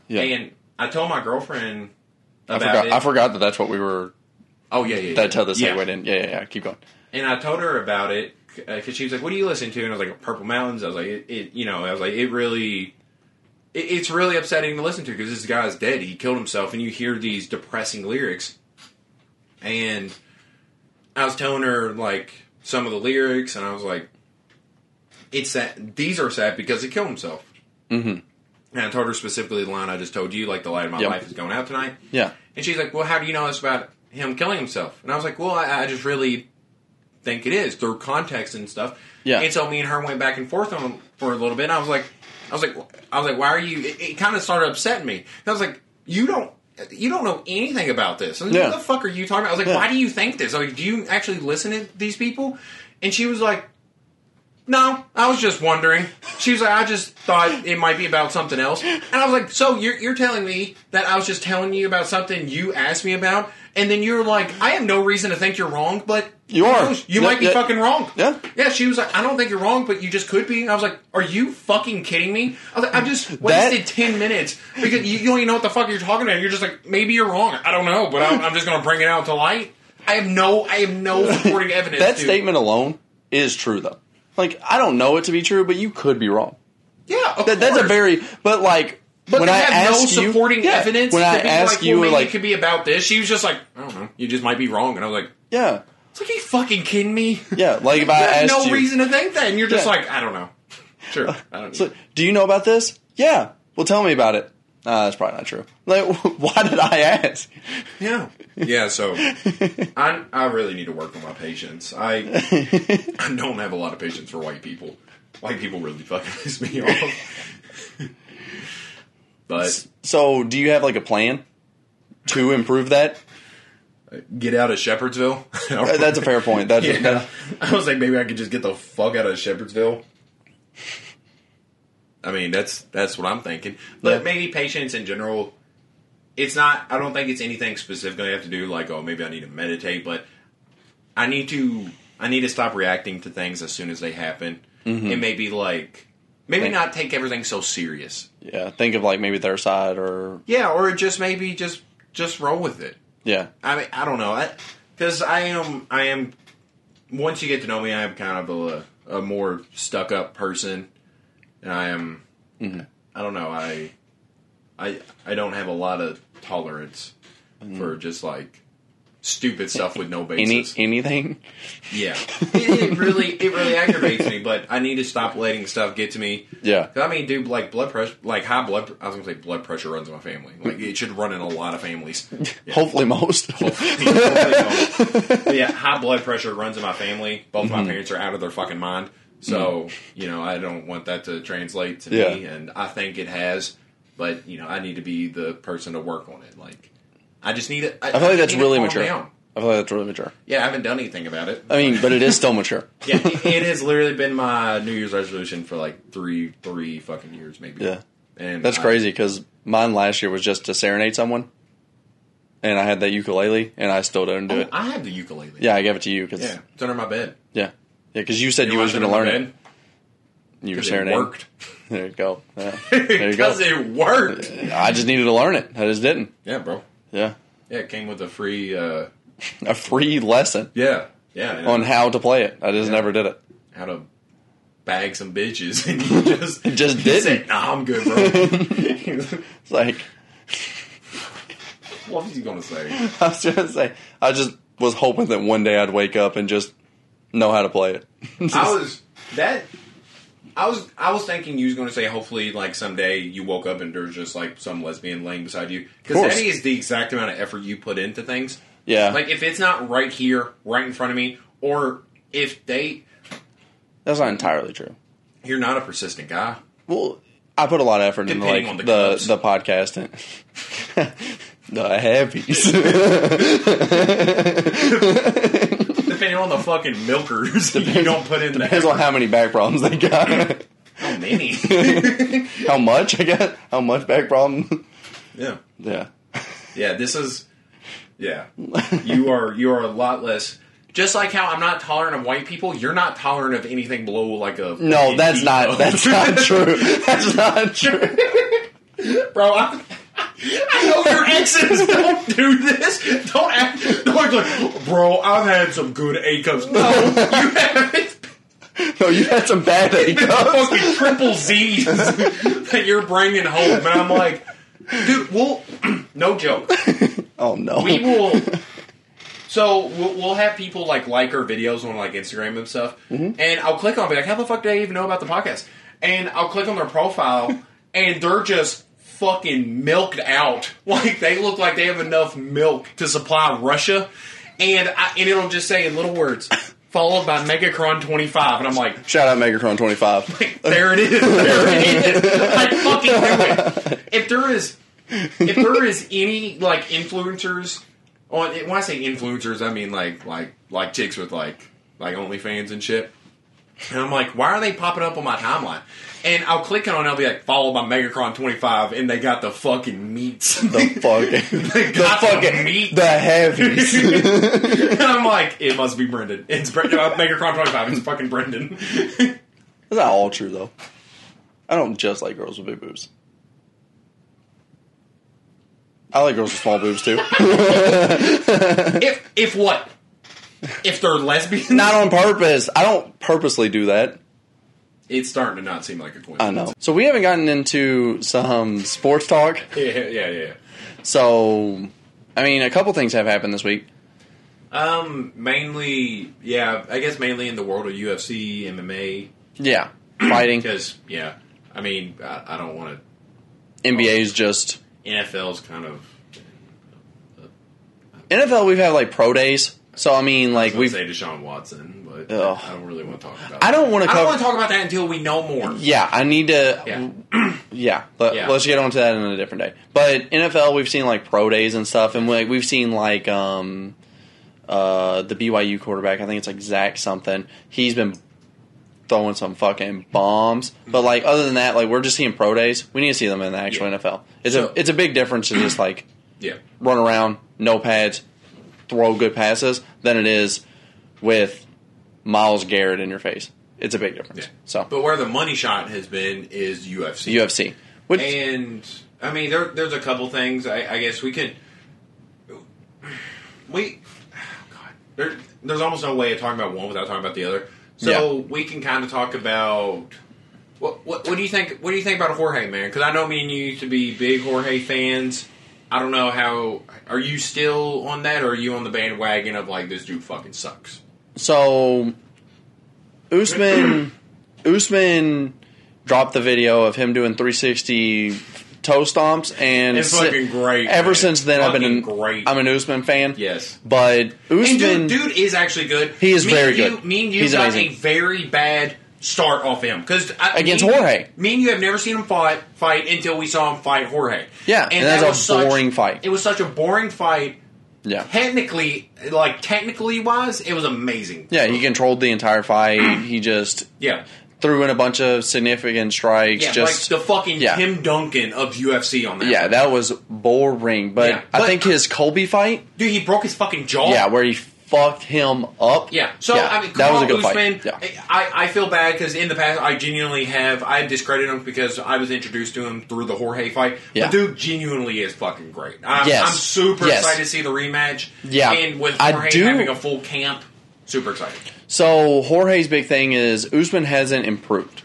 Yeah. And I told my girlfriend about I forgot, it. I forgot that that's what we were... Oh, yeah, yeah, That's yeah. how the segue yeah. in. Yeah, yeah, yeah. Keep going. And I told her about it, because uh, she was like, what do you listen to? And I was like, Purple Mountains. I was like, it, it you know, I was like, it really... It, it's really upsetting to listen to, because this guy's dead. He killed himself. And you hear these depressing lyrics. And I was telling her, like... some of the lyrics, and I was like, "It's sad. These are sad because he killed himself." Mm-hmm. And I told her specifically the line I just told you, like, the light of my yep. life is going out tonight. Yeah. And she's like, well, how do you know this about him killing himself? And I was like, well, I, I just really think it is, through context and stuff. Yeah. And so me and her went back and forth on for a little bit, and I was like, I was like, I was like, why are you, it, it kind of started upsetting me. And I was like, you don't, You don't know anything about this. I mean, yeah. What the fuck are you talking about? I was like, yeah. Why do you think this? I was like, do you actually listen to these people? And she was like, no, I was just wondering. She was like, I just thought it might be about something else. And I was like, so you're, you're telling me that I was just telling you about something you asked me about? And then you were like, I have no reason to think you're wrong, but you are. You yeah, might be yeah. fucking wrong. Yeah. Yeah, she was like, I don't think you're wrong, but you just could be. And I was like, are you fucking kidding me? I was like, I just wasted that? ten minutes because you don't even know what the fuck you're talking about. You're just like, maybe you're wrong. I don't know, but I'm, I'm just going to bring it out to light. I have no, I have no supporting evidence. That dude. Statement alone is true, though. Like, I don't know it to be true, but you could be wrong. Yeah, of that, that's a very, but like, But when they I have no supporting you, evidence. Yeah. When I be ask like, you, well, maybe like, it could be about this. She was just like, I don't know. You just might be wrong. And I was like, yeah. It's like, are you fucking kidding me? Yeah. Like, if I asked no you. no reason to think that. And you're just yeah. like, I don't know. Sure. I don't know. So, do you know about this? Yeah. Well, tell me about it. Uh, that's probably not true. Like, why did I ask? Yeah. Yeah, so I I really need to work on my patience. I I don't have a lot of patience for white people. White people really fucking piss me off. But, so, do you have, like, a plan to improve that? Get out of Shepherdsville? That's a fair point. That's yeah. a, that's... I was like, maybe I could just get the fuck out of Shepherdsville. I mean, that's that's what I'm thinking. But yeah. maybe patience in general, it's not, I don't think it's anything specifically I have to do, like, oh, maybe I need to meditate, but I need to, I need to stop reacting to things as soon as they happen. Mm-hmm. It may be like... Maybe think, not take everything so serious. Yeah, think of like maybe their side or... Yeah, or just maybe just just roll with it. Yeah. I mean, I don't know. Because I, I am, I am, once you get to know me, I am kind of a, a more stuck-up person. And I am, mm-hmm. I don't know, I, I, I don't have a lot of tolerance mm-hmm. for just like stupid stuff with no basis. Any, anything? Yeah. It, it really it really aggravates me, but I need to stop letting stuff get to me. Yeah. Because, I mean, dude, like, blood pressure, like, high blood, I was going to say blood pressure runs in my family. Like, it should run in a lot of families. Yeah. Hopefully most. Hopefully, hopefully most. But yeah, high blood pressure runs in my family. Both mm-hmm. my parents are out of their fucking mind. So, mm-hmm. you know, I don't want that to translate to yeah. me, and I think it has, but, you know, I need to be the person to work on it, like. I just need it. I, I feel like that's really mature. Down. I feel like that's really mature. Yeah, I haven't done anything about it. I mean, but it is still mature. Yeah, it, it has literally been my New Year's resolution for like three, three fucking years, maybe. Yeah, and that's I, crazy because mine last year was just to serenade someone, and I had that ukulele, and I still don't do oh, it. I have the ukulele. Yeah, I gave it to you because yeah, it's under my bed. Yeah, yeah, because you said you, you know was going to learn it. Bed? You were serenading. It worked. There you go. Yeah. There you go. Because it worked. I just needed to learn it. I just didn't. Yeah, bro. Yeah. Yeah, it came with a free... Uh, a free lesson? Yeah. Yeah. On how to play it. I just yeah. never did it. How to bag some bitches. And you just... just did it. Said, nah, I'm good, bro. It's like... What was you going to say? I was going to say, I just was hoping that one day I'd wake up and just know how to play it. just, I was... That... I was I was thinking you was going to say hopefully like someday you woke up and there's just like some lesbian laying beside you, because that is the exact amount of effort you put into things. Yeah, like if it's not right here, right in front of me, or if they... That's not entirely true. You're not a persistent guy. Well, I put a lot of effort into like the the, the podcast and the happies. Depending on the fucking milkers, depends, you don't put in that. Depends on how many back problems they got. How many? How much, I guess? How much back problem? Yeah. Yeah. Yeah, this is... Yeah. You are you are a lot less... Just like how I'm not tolerant of white people, you're not tolerant of anything below like a... No, that's ego. not That's not true. That's not true. Bro, I'm... I know your exes don't do this. Don't act don't like, bro, I've had some good A-cups. No, you haven't. No, you had some bad A-cups. Fucking triple Z's that you're bringing home. And I'm like, dude, we'll, no joke. Oh, no. We will, so we'll, we'll have people like like our videos on like Instagram and stuff. Mm-hmm. And I'll click on it, be like, how the fuck do they even know about the podcast? And I'll click on their profile and they're just... fucking milked out. Like they look like they have enough milk to supply Russia, and I, and it'll just say in little words followed by MegaCron twenty-five, and I'm like, shout out MegaCron twenty-five. Like, there it is. There it is. Like fucking do it. If there is, if there is any like influencers on, when I say influencers, I mean like like like chicks with like like OnlyFans and shit. And I'm like, why are they popping up on my timeline? And I'll click on it and I'll be like, followed by MegaCron twenty-five, and they got the fucking meats. The fucking... they got the fucking... The, meat. The heavies. And I'm like, it must be Brendan. It's Bre- MegaCron twenty-five. It's fucking Brendan. That's not all true, though. I don't just like girls with big boobs. I like girls with small boobs, too. if If what? If they're lesbian? Not on purpose. I don't purposely do that. It's starting to not seem like a coincidence. I know. So we haven't gotten into some sports talk. Yeah, yeah, yeah. So, I mean, a couple things have happened this week. Um, mainly, yeah, I guess mainly in the world of U F C, M M A. Yeah, fighting. Because, yeah, I mean, I, I don't want to... N B A's just... N F L's kind of... Uh, N F L, we've had, like, pro days. So, I mean, like... I was going to say Deshaun Watson, but ugh. I don't really want to talk about that. I don't want to cover... I don't want to talk about that until we know more. Yeah, I need to... Yeah. yeah, but yeah. Let's get onto that on a different day. But N F L, we've seen, like, pro days and stuff, and like we've seen, like, um, uh, the B Y U quarterback, I think it's, like, Zach something. He's been throwing some fucking bombs. But, like, other than that, like, we're just seeing pro days. We need to see them in the actual yeah. N F L. It's so, a it's a big difference to just, like, yeah. run around, no pads, throw good passes than it is with Myles Garrett in your face. It's a big difference. Yeah. So, but where the money shot has been is U F C. U F C, which, and I mean, there, there's a couple things. I, I guess we could. We, oh God, there, there's almost no way of talking about one without talking about the other. So yeah. we can kind of talk about what, what what do you think? What do you think about Jorge, man? Because I know me and you used to be big Jorge fans. I don't know how... Are you still on that, or are you on the bandwagon of, like, this dude fucking sucks? So, Usman... Usman dropped the video of him doing three sixty toe stomps, and... It's si- fucking great, Ever man. since then, fucking I've been... Great. I'm an Usman fan. Yes. But Usman... Dude, dude is actually good. He is me very you, good. Me and you He's got amazing. a very bad... start off him. Cause I, Against me, Jorge. Me and you have never seen him fight, fight until we saw him fight Jorge. Yeah, and, and that, that was a boring such, fight. It was such a boring fight. Yeah. Technically, like technically wise, it was amazing. Yeah, he controlled the entire fight. He just yeah. threw in a bunch of significant strikes. Yeah, just, like the fucking yeah. Tim Duncan of U F C on that. Yeah, fight. That was boring. But, yeah, but I think his Colby fight... Dude, he broke his fucking jaw. Yeah, where he... fucked him up. Yeah. So, yeah, I mean, that was a good Usman, fight. Yeah. I, I feel bad because in the past, I genuinely have, I discredited him because I was introduced to him through the Jorge fight. Yeah. The dude genuinely is fucking great. I'm, yes. I'm super yes. excited to see the rematch. Yeah. And with Jorge I do, having a full camp, super excited. So, Jorge's big thing is Usman hasn't improved.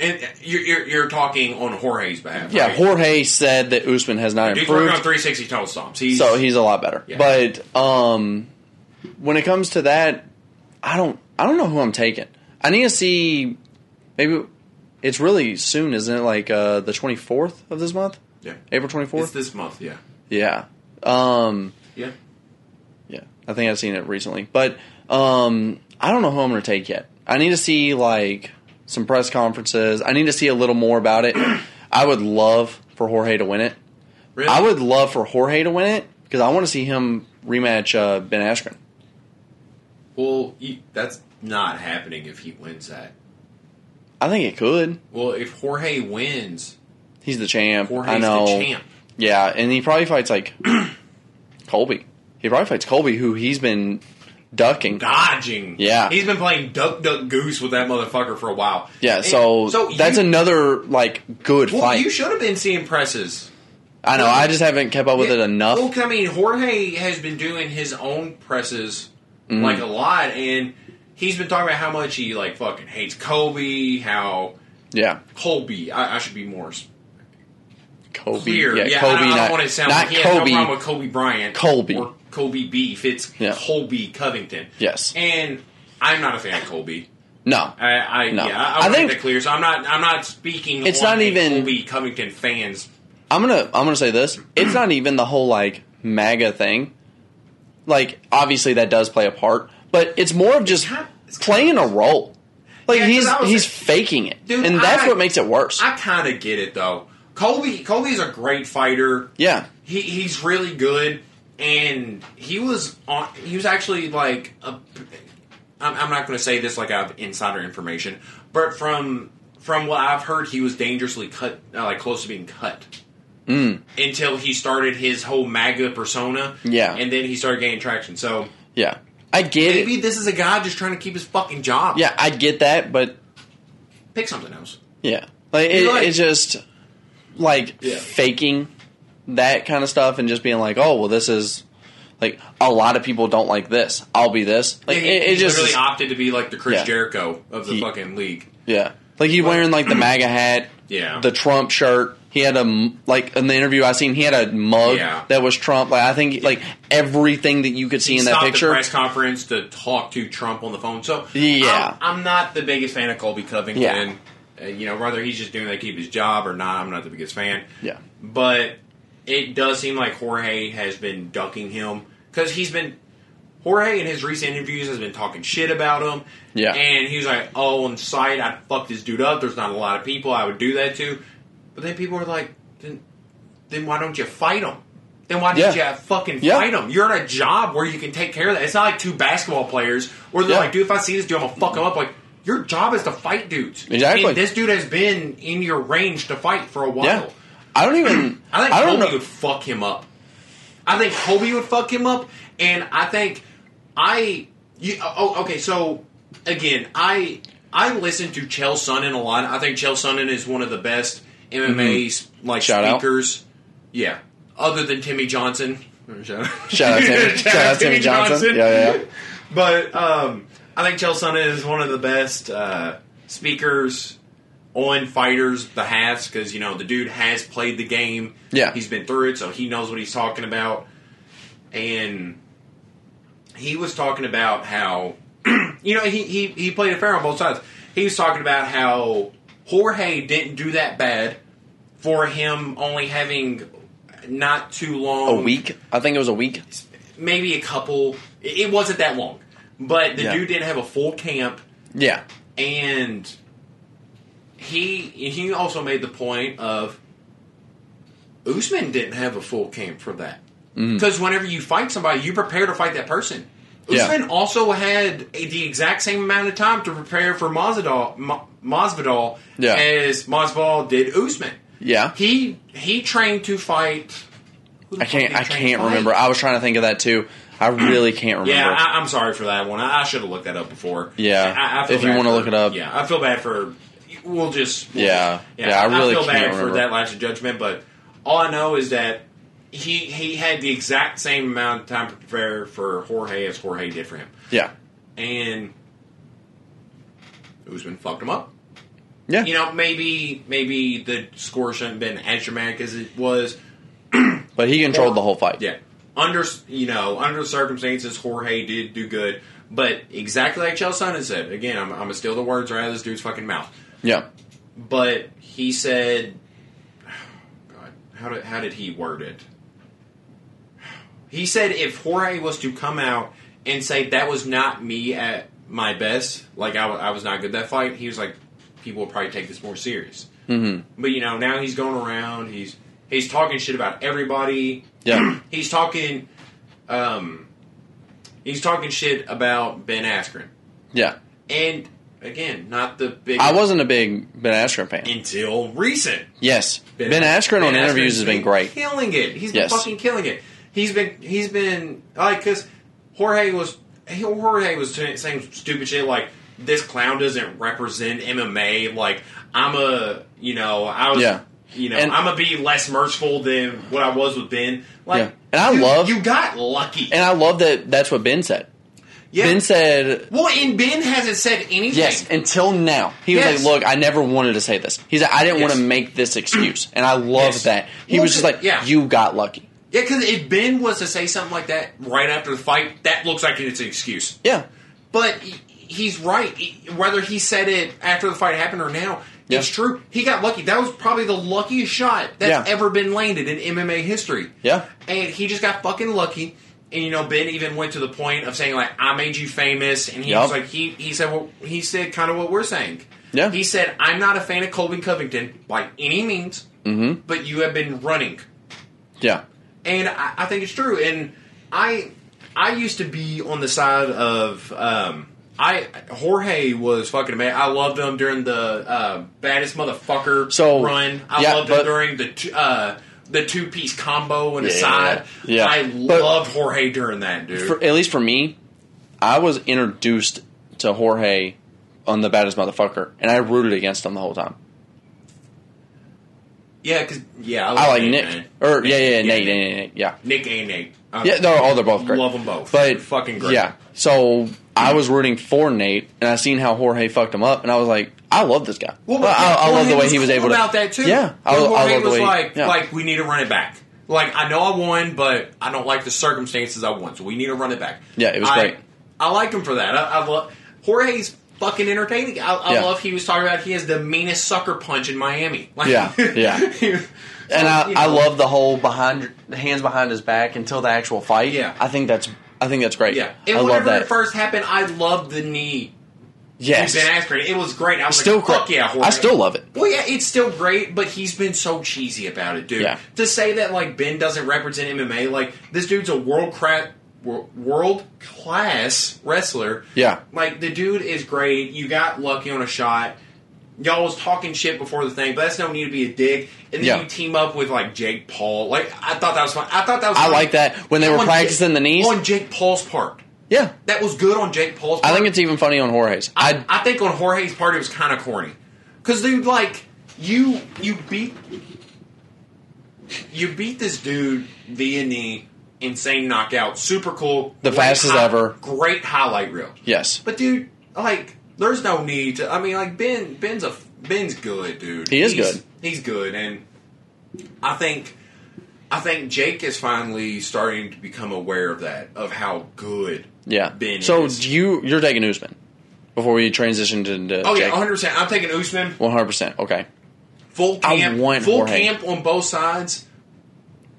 And you're, you're, you're talking on Jorge's behalf, right? Yeah, Jorge said that Usman has not improved. He's working on three sixty toe stomps. He's, so he's a lot better. Yeah. But um, when it comes to that, I don't I don't know who I'm taking. I need to see, maybe it's really soon, isn't it? Like uh, the twenty-fourth of this month? Yeah. April twenty-fourth? It's this month, yeah. Yeah. Um, yeah. Yeah. I think I've seen it recently. But um, I don't know who I'm going to take yet. I need to see, like... some press conferences. I need to see a little more about it. I would love for Jorge to win it. Really? I would love for Jorge to win it because I want to see him rematch uh, Ben Askren. Well, you, that's not happening if he wins that. I think it could. Well, if Jorge wins... he's the champ. Jorge's I know. the champ. Yeah, and he probably fights, like, Colby. He probably fights Colby, who he's been... ducking. Dodging. Yeah. He's been playing duck, duck, goose with that motherfucker for a while. Yeah, and so, so that's you, another, like, good well, fight. You should have been seeing presses. I know, well, I just haven't kept up with it, it enough. Well, I mean, Jorge has been doing his own presses, mm-hmm. like, a lot, and he's been talking about how much he, like, fucking hates Kobe, how... Yeah. Colby. I, I should be more... Kobe. Clear. Yeah, yeah, Kobe. I don't, not, I don't want it to sound like he has no problem with Kobe Bryant. Colby. Or, Colby beef. It's yeah. Colby Covington. Yes, and I'm not a fan of Colby. No, I, I no. yeah, I, I think that clear. So I'm not. I'm not speaking. It's not even Colby Covington fans. I'm gonna. I'm gonna say this. It's not even the whole like MAGA thing. Like obviously that does play a part, but it's more of just kind of, playing kind of, a role. Like yeah, he's he's like, faking it, dude, and that's I, what makes it worse. I kind of get it though. Colby Colby's a great fighter. Yeah, he he's really good. And he was on. He was actually like a, I'm, I'm not going to say this like I have insider information, but from from what I've heard, he was dangerously cut, uh, like close to being cut, mm. until he started his whole MAGA persona. Yeah, and then he started gaining traction. So yeah, I get maybe it. Maybe this is a guy just trying to keep his fucking job. Yeah, I get that, but pick something else. Yeah, like, it, like it's just like yeah. faking. That kind of stuff, and just being like, "Oh, well, this is like a lot of people don't like this. I'll be this." Like yeah, he, it, it he just really opted to be like the Chris yeah. Jericho of the he, fucking league. Yeah, like he but, wearing like the MAGA hat, yeah, the Trump shirt. He had a like in the interview I seen, he had a mug yeah. that was Trump. Like I think yeah. like everything that you could see he in that picture. The press conference to talk to Trump on the phone. So yeah, I'm, I'm not the biggest fan of Colby Covington. Yeah. Uh, you know, whether he's just doing that to keep his job or not, I'm not the biggest fan. Yeah, but. It does seem like Jorge has been ducking him because he's been Jorge in his recent interviews has been talking shit about him. Yeah, and he was like, "Oh, on sight, I fucked this dude up. There's not a lot of people I would do that to." But then people are like, "Then, then why don't you fight him? Then why did yeah. you fucking yeah. fight him? You're in a job where you can take care of that. It's not like two basketball players where they're yeah. like, dude, if I see this dude, I'm gonna fuck him up." Like your job is to fight dudes. Exactly. And this dude has been in your range to fight for a while." Yeah. I don't even... I think I don't Kobe know. would fuck him up. I think Kobe would fuck him up, and I think I... You, oh, okay, so, again, I I listen to Chael Sonnen a lot. I think Chael Sonnen is one of the best M M A mm-hmm. like shout speakers. Out. Yeah. Other than Timmy Johnson. Shout out, shout out Timmy, shout shout out Timmy, Timmy Johnson. Johnson. Yeah, yeah. But um, I think Chael Sonnen is one of the best uh, speakers... on fighters' behalf, because, you know, the dude has played the game. Yeah. He's been through it, so he knows what he's talking about. And he was talking about how, you know, he, he, he played it fair on both sides. He was talking about how Jorge didn't do that bad for him only having not too long. A week? I think it was a week. Maybe a couple. It wasn't that long. But the yeah. dude didn't have a full camp. Yeah. And... He he also made the point of Usman didn't have a full camp for that. Because mm. whenever you fight somebody, you prepare to fight that person. Usman yeah. also had a, the exact same amount of time to prepare for Masvidal, Ma, Masvidal yeah. as Masvidal did Usman. Yeah. He he trained to fight... I can't I can't remember. I was trying to think of that too. I really can't remember. Yeah, I, I'm sorry for that one. I, I should have looked that up before. Yeah, I, I feel if you want to look it up. Yeah, I feel bad for. We'll just. We'll, yeah. yeah, yeah. I really I feel can't bad remember. for that lack of judgment, but all I know is that he he had the exact same amount of time to prepare for Jorge as Jorge did for him. Yeah, and Usman fucked him up. Yeah, you know, maybe maybe the score shouldn't have been as dramatic as it was, but he controlled or, the whole fight. Yeah. Under you know, under the circumstances, Jorge did do good, but exactly like Chael Sonnen said. Again, I'm, I'm gonna steal the words right out of this dude's fucking mouth. Yeah, but he said, oh "God, how did how did he word it?" He said, "If Jorge was to come out and say that was not me at my best, like I, I was not good that fight," he was like, "People will probably take this more serious." Mm-hmm. But you know, now he's going around. He's he's talking shit about everybody. Yeah, he's talking, um, he's talking shit about Ben Askren. Yeah, and again, not the big. I wasn't a big Ben Askren fan until recent. Yes, Ben, ben Askren ben on Askren interviews has been great, killing it. He's yes. been fucking killing it. He's been, he's been like, because Jorge was, Jorge was saying stupid shit like, this clown doesn't represent M M A. Like I'm a, you know, I was. Yeah. You know, and I'm going to be less merciful than what I was with Ben. Like, yeah. And I you, love... You got lucky. And I love that that's what Ben said. Yeah. Ben said... Well, and Ben hasn't said anything. Yes, until now. He yes. was like, look, I never wanted to say this. He's like, I didn't yes. want to make this excuse. And I love yes. that. He well, was just like, yeah. you got lucky. Yeah, because if Ben was to say something like that right after the fight, that looks like it's an excuse. Yeah. But he's right. Whether he said it after the fight happened or now... Yeah. It's true. He got lucky. That was probably the luckiest shot that's yeah. ever been landed in M M A history. Yeah. And he just got fucking lucky. And, you know, Ben even went to the point of saying, like, I made you famous. And he yep. was like, he, he said well, he said kind of what we're saying. Yeah. He said, I'm not a fan of Colby Covington by any means, mm-hmm. but you have been running. Yeah. And I, I think it's true. And I I used to be on the side of... Um, I Jorge was fucking amazing. I loved him during the uh, baddest motherfucker so, run. I yeah, loved him but, during the t- uh, the two piece combo and yeah, the side. Yeah, I but, loved Jorge during that, dude. For, at least for me, I was introduced to Jorge on the baddest motherfucker, and I rooted against him the whole time. Yeah, because yeah, I, I like Nate, Nick man. or Nick, yeah, yeah, yeah, Nate, yeah, Nate, Nate, yeah, Nick and Nate. I yeah, no, oh, they're both great. Love them both, but they're fucking great. Yeah, so. I was rooting for Nate, and I seen how Jorge fucked him up, and I was like, "I love this guy. Well, well, I, I love the way he was cool able to." About that too. Yeah, I, I love the way. Like, yeah. like we need to run it back. Like I know I won, but I don't like the circumstances I won, so we need to run it back. Yeah, it was I, great. I like him for that. I, I love Jorge's fucking entertaining. I, I yeah. love he was talking about he has the meanest sucker punch in Miami. Like, yeah, yeah. so, and I, you know, I love the whole behind the hands behind his back until the actual fight. Yeah, I think that's. I think that's great. Yeah, and I whenever love that. it first happened, I loved the knee. Yes, Ben Askren. It was great. I was still like, fuck great. yeah, Jorge. I still love it. Well, yeah, it's still great, but he's been so cheesy about it, dude. Yeah. To say that like Ben doesn't represent M M A, like this dude's a world crap, world class wrestler. Yeah, like the dude is great. You got lucky on a shot. Y'all was talking shit before the thing, but that's no need to be a dick. And then yeah. you team up with, like, Jake Paul. Like, I thought that was fun. I thought that was I fun. like that. When they were practicing Jake, the knees. On Jake Paul's part. Yeah. That was good on Jake Paul's part. I think it's even funny on Jorge's. I, I think on Jorge's part, it was kind of corny. Because, dude, like, you you beat... You beat this dude via knee, insane knockout, super cool. The fastest high, ever. Great highlight reel. Yes. But, dude, like... There's no need to. I mean, like Ben. Ben's a Ben's good, dude. He is he's, good. He's good, and I think I think Jake is finally starting to become aware of that, of how good. Yeah. Ben. So is. do you you're taking Usman before we transition to? Oh Jake. yeah, one hundred percent I'm taking Usman. one hundred percent Okay. Full camp. I want full Jorge. camp on both sides.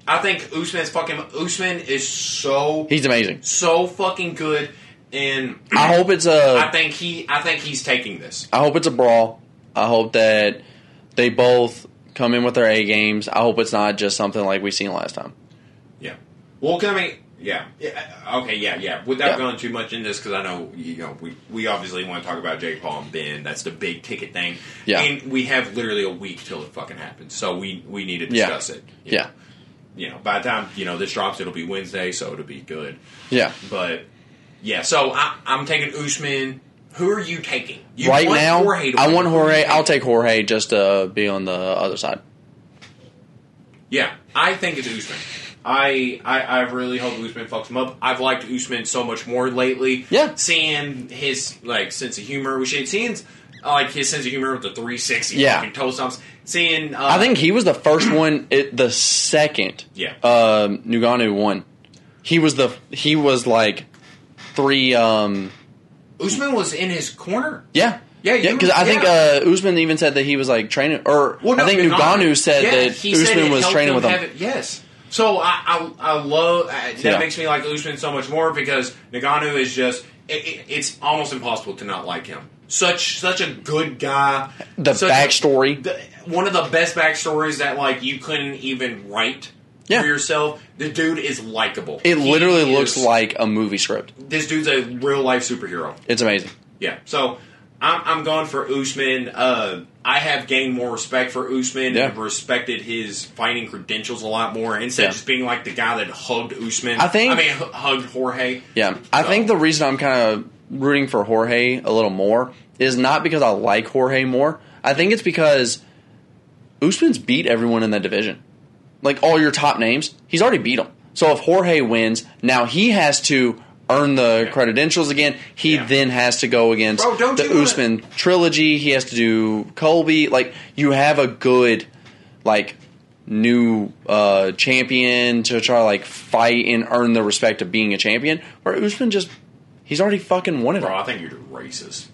I think Usman's fucking. Usman is so. He's amazing. So fucking good. And I hope it's a. I think he. I think he's taking this. I hope it's a brawl. I hope that they both come in with their A games. I hope it's not just something like we seen last time. Yeah. Well, can I mean, yeah. yeah. Okay. Yeah. Yeah. Without yeah. going too much into this, because I know you know we we obviously want to talk about Jake Paul and Ben. That's the big ticket thing. Yeah. And we have literally a week till it fucking happens, so we we need to discuss yeah. it. Yeah. yeah. you know, by the time, you know, this drops, it'll be Wednesday, so it'll be good. Yeah. But, yeah, so I, I'm taking Usman. Who are you taking? You right want now, Jorge to win. I want Jorge. I'll take Jorge just to be on the other side. Yeah, I think it's Usman. I, I I really hope Usman fucks him up. I've liked Usman so much more lately. Yeah. Seeing his, like, sense of humor. We should see like, his sense of humor with the three sixty. Yeah. Fucking toe stomps. Seeing... Uh, I think he was the first one, it, the second yeah. uh, Ngannou won. He was the... He was, like, three... Um, Usman was in his corner? Yeah. Yeah, because yeah, I yeah. think uh, Usman even said that he was, like, training... Or well, no, I think Ngannou said yeah, that Usman said was training with him. It, yes. So I I, I love... I, that yeah. makes me like Usman so much more because Ngannou is just... It, it, it's almost impossible to not like him. Such such a good guy. The backstory. A, the, one of the best backstories that, like, you couldn't even write yeah. for yourself. The dude is likable. It he literally is, looks like a movie script. This dude's a real-life superhero. It's amazing. Yeah. So... I'm, I'm going for Usman. Uh, I have gained more respect for Usman yeah. and respected his fighting credentials a lot more instead yeah. of just being like the guy that hugged Usman. I think. I mean, h- hugged Jorge. Yeah. I so. think the reason I'm kind of rooting for Jorge a little more is not because I like Jorge more. I think it's because Usman's beat everyone in that division. Like all your top names, he's already beat them. So if Jorge wins, now he has to earn the yeah. credentials again. He yeah. then has to go against Bro, the Usman wanna... trilogy. He has to do Colby. Like, you have a good, like, new uh, champion to try to, like, fight and earn the respect of being a champion. Where Usman just, he's already fucking won it. Bro, I think you're racist.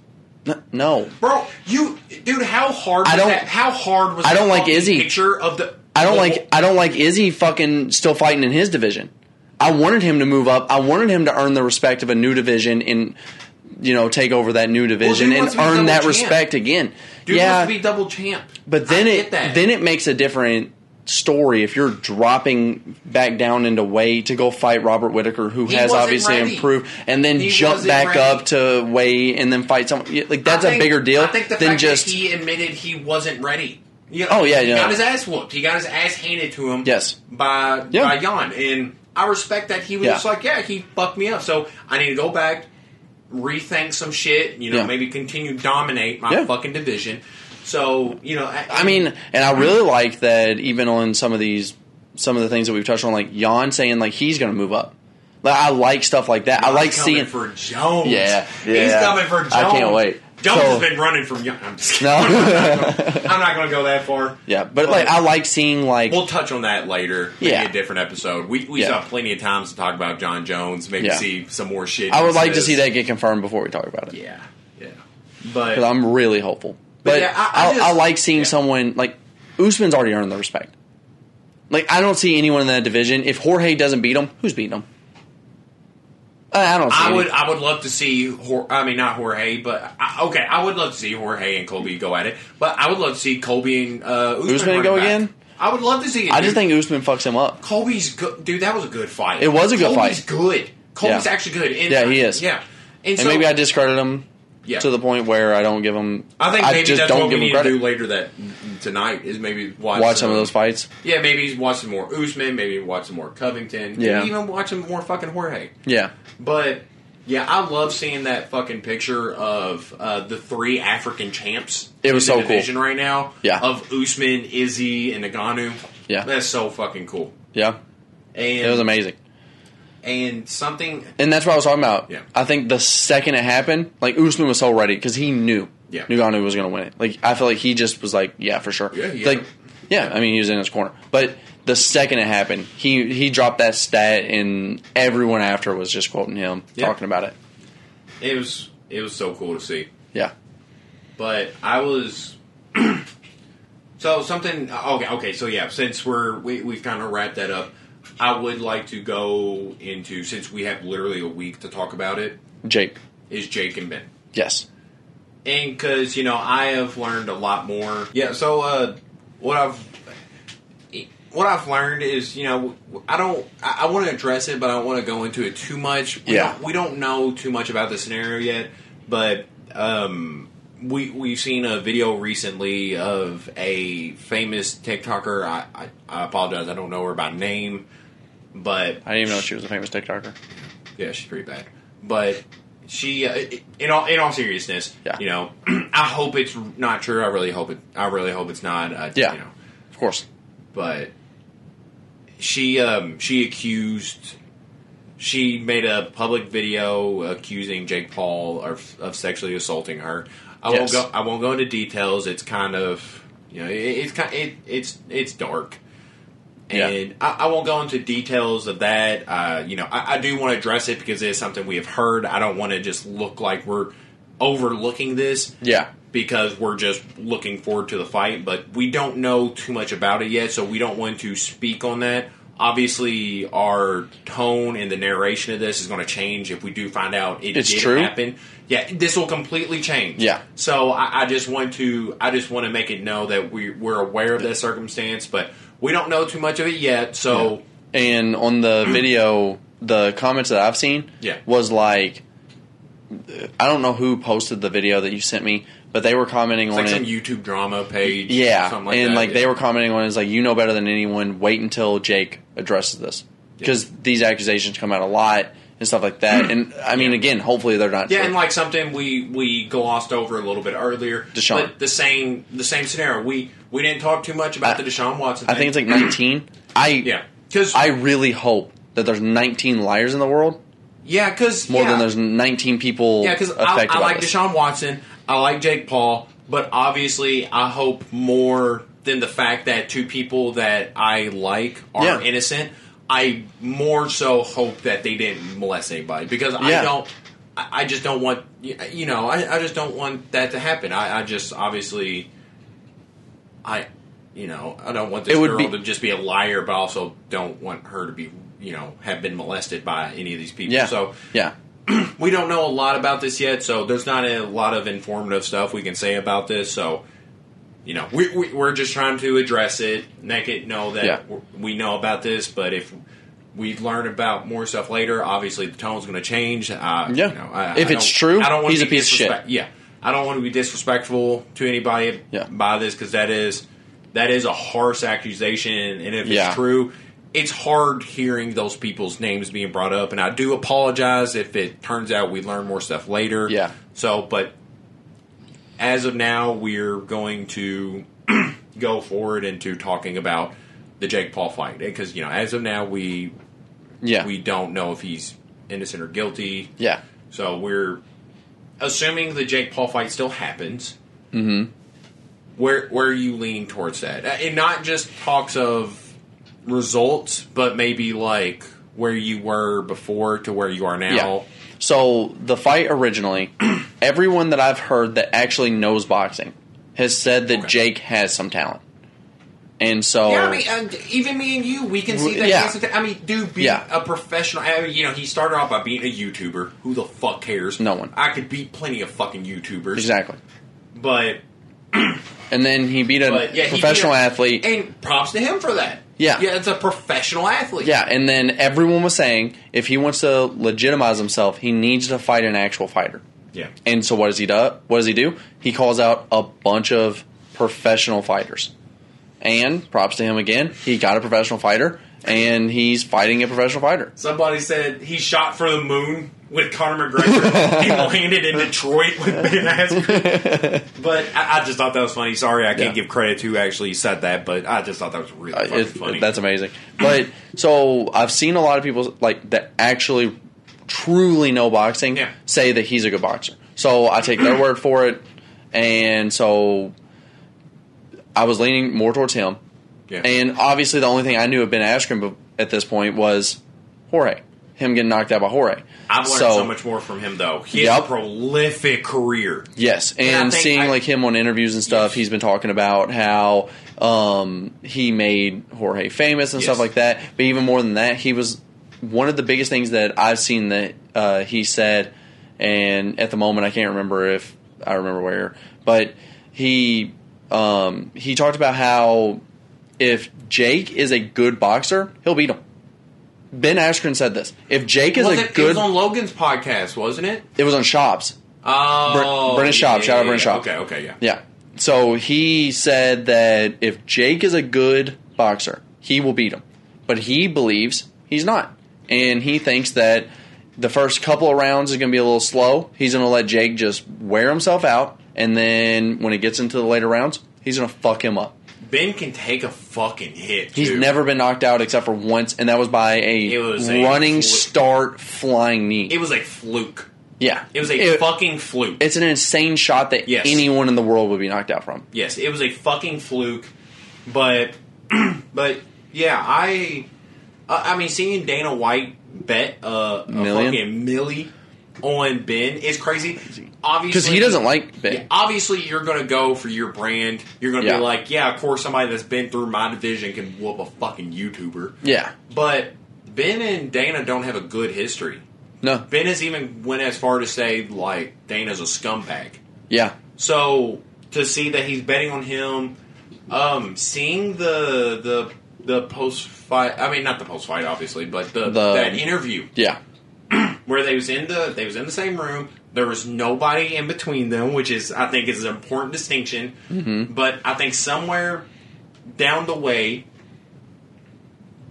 No, no. Bro, you, dude, how hard I was don't, that? How hard was I don't that like Izzy. Picture of the... I don't, like, I don't like Izzy fucking still fighting in his division. I wanted him to move up. I wanted him to earn the respect of a new division and, you know, take over that new division well, and earn that champ. respect again. Dude yeah, wants to be double champ. But then I it then it makes a different story if you're dropping back down into weight to go fight Robert Whittaker, who he has obviously ready. improved, and then he jump back ready. up to weight and then fight someone. Like, that's think, a bigger deal I think the than fact just that he admitted he wasn't ready. You know, oh yeah, he yeah. got his ass whooped. He got his ass handed to him. Yes. by yeah. by Jan and. I respect that he was yeah. just like, yeah, he fucked me up. So I need to go back, rethink some shit, you know, yeah. maybe continue to dominate my yeah. fucking division. So, you know. I, I mean, and I really like that even on some of these, some of the things that we've touched on, like Jan saying, like, he's going to move up. Like, I like stuff like that. He's I like seeing. He's coming for Jones. Yeah, yeah. He's coming for Jones. I can't wait. Jones so, has been running from Jan. I'm just kidding. No. I'm not going to go that far. Yeah, but, but like I like seeing like... We'll touch on that later. Maybe yeah. a different episode. We we yeah. still have plenty of times to talk about Jon Jones. Maybe yeah. see some more shit. I would like this. to see that get confirmed before we talk about it. Yeah, yeah. Because I'm really hopeful. But, but yeah, I, I, just, I, I like seeing yeah. someone... Like, Usman's already earned the respect. Like, I don't see anyone in that division. If Jorge doesn't beat him, who's beating him? I don't. See I would. Anything. I would love to see. Jorge, I mean, not Jorge, but I, okay. I would love to see Jorge and Colby go at it. But I would love to see Colby and uh, Usman, Usman go back. again. I would love to see. It, I dude. just think Usman fucks him up. Colby's good, dude. That was a good fight. It was a good Colby's fight. Colby's good. Colby's yeah. actually good. And, yeah, he is. Yeah, and, and so, maybe I discredit him yeah. to the point where I don't give him. I think maybe I just that's don't what give we him need credit. to do later that tonight is maybe watch, watch some, some of those fights. Yeah, maybe watch some more Usman. Maybe watch some more Covington. Yeah, maybe even watch some more fucking Jorge. Yeah. But, yeah, I love seeing that fucking picture of uh, the three African champs it was in the so division cool. right now. Yeah. Of Usman, Izzy, and Ngannou. Yeah. That's so fucking cool. Yeah. And it was amazing. And something... And that's what I was talking about. Yeah. I think the second it happened, like, Usman was so ready because he knew yeah. Ngannou was going to win it. Like, I feel like he just was like, yeah, for sure. Yeah, yeah. Like, yeah, I mean, he was in his corner. But... The second it happened, he, he dropped that stat, and everyone after was just quoting him, yeah. talking about it. It was it was so cool to see. Yeah, but I was so something. Okay, okay. So yeah, since we're we we've kind of wrapped that up, I would like to go into since we have literally a week to talk about it. Jake is Jake and Ben. Yes, and because you know I have learned a lot more. Yeah. So uh, what I've What I've learned is, you know, I don't. I, I want to address it, but I don't want to go into it too much. We yeah, don't, we don't know too much about the scenario yet, but um, we we've seen a video recently of a famous TikToker. I, I, I apologize, I don't know her by name, but I didn't even know she was a famous TikToker. Yeah, she's pretty bad, but she, uh, in all in all seriousness, yeah. you know, I hope it's not true. I really hope it. I really hope it's not. Uh, yeah, you know, of course. But she um, she accused. She made a public video accusing Jake Paul of, of sexually assaulting her. I yes. won't go. I won't go into details. It's kind of you know. It, it's kind. It, it's it's dark, and yeah. I, I won't go into details of that. Uh, you know, I, I do want to address it because it is something we have heard. I don't want to just look like we're overlooking this. Yeah. Because we're just looking forward to the fight, but we don't know too much about it yet, so we don't want to speak on that. Obviously, our tone and the narration of this is going to change if we do find out it it's did true. happen. Yeah, this will completely change. Yeah. So I, I just want to, I just want to make it know that we we're aware of that circumstance, but we don't know too much of it yet. So, yeah. And on the video, the comments that I've seen, yeah. was like, I don't know who posted the video that you sent me. But they were commenting it's on like it. Some YouTube drama page. Yeah. Or something like and that. like yeah. They were commenting on it. It's like, you know better than anyone. Wait until Jake addresses this. Because yeah. these accusations come out a lot and stuff like that. And I mean, yeah. again, hopefully they're not. Yeah, true. And like something we, we glossed over a little bit earlier. Deshaun. But the same the same scenario. We we didn't talk too much about I, the Deshaun Watson thing. I think it's like nineteen. I, yeah. Cause, I really hope that there's nineteen liars in the world. Yeah, because. More yeah. than there's nineteen people yeah, affected by this. I, I like this. Deshaun Watson. I like Jake Paul, but obviously I hope more than the fact that two people that I like are yeah. innocent. I more so hope that they didn't molest anybody because I yeah. don't. I just don't want you know. I, I just don't want that to happen. I, I just obviously, I you know I don't want this girl be, to just be a liar, but also don't want her to be you know have been molested by any of these people. Yeah. So yeah. We don't know a lot about this yet, so there's not a lot of informative stuff we can say about this. So, you know, we, we, we're just trying to address it, make it know that yeah. we know about this. But if we learn about more stuff later, obviously the tone's going to change. Uh, yeah. You know, I, if I it's true, I don't he's a piece of shit. Yeah. I don't want to be disrespectful to anybody yeah. by this because that is, that is a harsh accusation. And if yeah. it's true... It's hard hearing those people's names being brought up, and I do apologize if it turns out we learn more stuff later. Yeah. So, but as of now, we're going to go forward into talking about the Jake Paul fight because you know, as of now, we yeah we don't know if he's innocent or guilty. Yeah. So we're assuming the Jake Paul fight still happens. Mm-hmm. Where where are you leaning towards that, and not just talks of results, but maybe like where you were before to where you are now. Yeah. So the fight originally, everyone that I've heard that actually knows boxing has said that okay. Jake has some talent, and so yeah, I mean, uh, even me and you, we can see that. Yeah. He has some ta- I mean, dude, be yeah. a professional. I mean, you know, he started off by being a YouTuber. Who the fuck cares? No one. I could beat plenty of fucking YouTubers. Exactly, but and then he beat a but, yeah, professional beat a, athlete, and props to him for that. Yeah. Yeah, it's a professional athlete. Yeah, and then everyone was saying if he wants to legitimize himself, he needs to fight an actual fighter. Yeah. And so what does he do? What does he do? He calls out a bunch of professional fighters. And props to him again, he got a professional fighter and he's fighting a professional fighter. Somebody said he shot for the moon with Conor McGregor and landed in Detroit with Ben Askren. But I, I just thought that was funny. Sorry, I can't yeah. give credit to who actually said that, but I just thought that was really uh, fucking it, funny. That's amazing. But so I've seen a lot of people like that actually truly know boxing yeah. say that he's a good boxer. So I take their word for it, and so I was leaning more towards him. Yeah. And obviously the only thing I knew of Ben Askren at this point was Jorge. Him getting knocked out by Jorge. I've learned so, so much more from him, though. He yep. has a prolific career. Yes, and, and seeing I, like him on interviews and stuff, yes. he's been talking about how um, he made Jorge famous and yes. stuff like that. But even more than that, he was one of the biggest things that I've seen that uh, he said, and at the moment I can't remember if I remember where, but he um, he talked about how if Jake is a good boxer, he'll beat him. Ben Askren said this. If Jake is well, a good... It was on Logan's podcast, wasn't it? It was on Shop's. Oh, Brennan Schaub. Yeah, shout out Brennan Schaub. Okay, okay, yeah. Yeah. So he said that if Jake is a good boxer, he will beat him. But he believes he's not. And he thinks that the first couple of rounds is going to be a little slow. He's going to let Jake just wear himself out. And then when it gets into the later rounds, he's going to fuck him up. Ben can take a fucking hit, too. He's never been knocked out except for once, and that was by a was running a start flying knee. It was a fluke. Yeah. It was a it, fucking fluke. It's an insane shot that yes. anyone in the world would be knocked out from. Yes, it was a fucking fluke. But, but yeah, I... I mean, seeing Dana White bet uh, a million? fucking milli on Ben is crazy. Obviously, because he doesn't like Ben. Yeah, obviously, you're going to go for your brand. You're going to yeah. be like, yeah, of course, somebody that's been through my division can whoop a fucking YouTuber. Yeah. But Ben and Dana don't have a good history. No. Ben has even went as far to say, like, Dana's a scumbag. Yeah. So, to see that he's betting on him, um, seeing the the... The post-fight, I mean, not the post-fight, obviously, but the, the that interview. Yeah. Where they was in the they was in the same room. There was nobody in between them, which is, I think, is an important distinction. Mm-hmm. But I think somewhere down the way,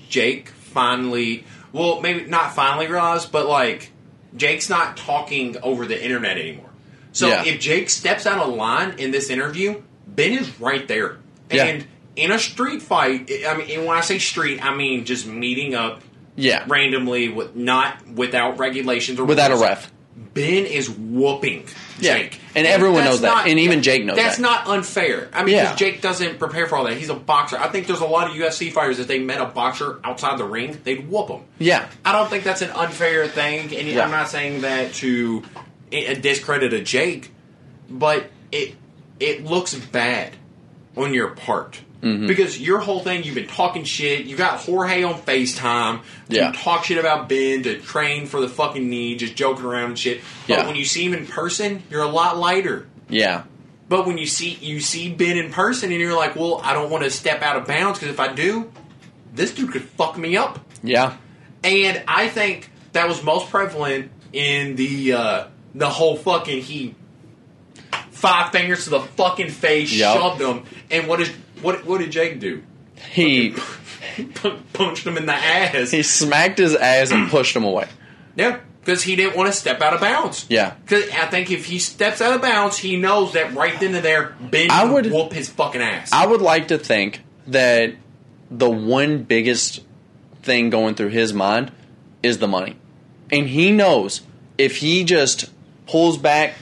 Jake finally, well, maybe not finally realized, but, like, Jake's not talking over the internet anymore. So yeah. if Jake steps out of line in this interview, Ben is right there. And... Yeah. In a street fight, I mean, and when I say street, I mean just meeting up yeah. randomly, with not without regulations or without rules. A ref. Ben is whooping Jake. Yeah. And, and everyone knows that. Not, and even Jake knows that's that. That's not unfair. I mean, because yeah. Jake doesn't prepare for all that. He's a boxer. I think there's a lot of U F C fighters, if they met a boxer outside the ring, they'd whoop him. Yeah. I don't think that's an unfair thing, and yeah. I'm not saying that to discredit a Jake, but it it looks bad on your part. Mm-hmm. Because your whole thing, you've been talking shit. You got Jorge on FaceTime. You yeah. talk shit about Ben to train for the fucking knee, just joking around and shit. But yeah. when you see him in person, you're a lot lighter. Yeah. But when you see you see Ben in person and you're like, well, I don't want to step out of bounds because if I do, this dude could fuck me up. Yeah. And I think that was most prevalent in the uh, the whole fucking he five fingers to the fucking face, yep. shoved him, and what is... What what did Jake do? He punched him in the ass. He smacked his ass and pushed him away. Yeah, because he didn't want to step out of bounds. Yeah. Because I think if he steps out of bounds, he knows that right then and there, Ben I would whoop his fucking ass. I would like to think that the one biggest thing going through his mind is the money. And he knows if he just pulls back,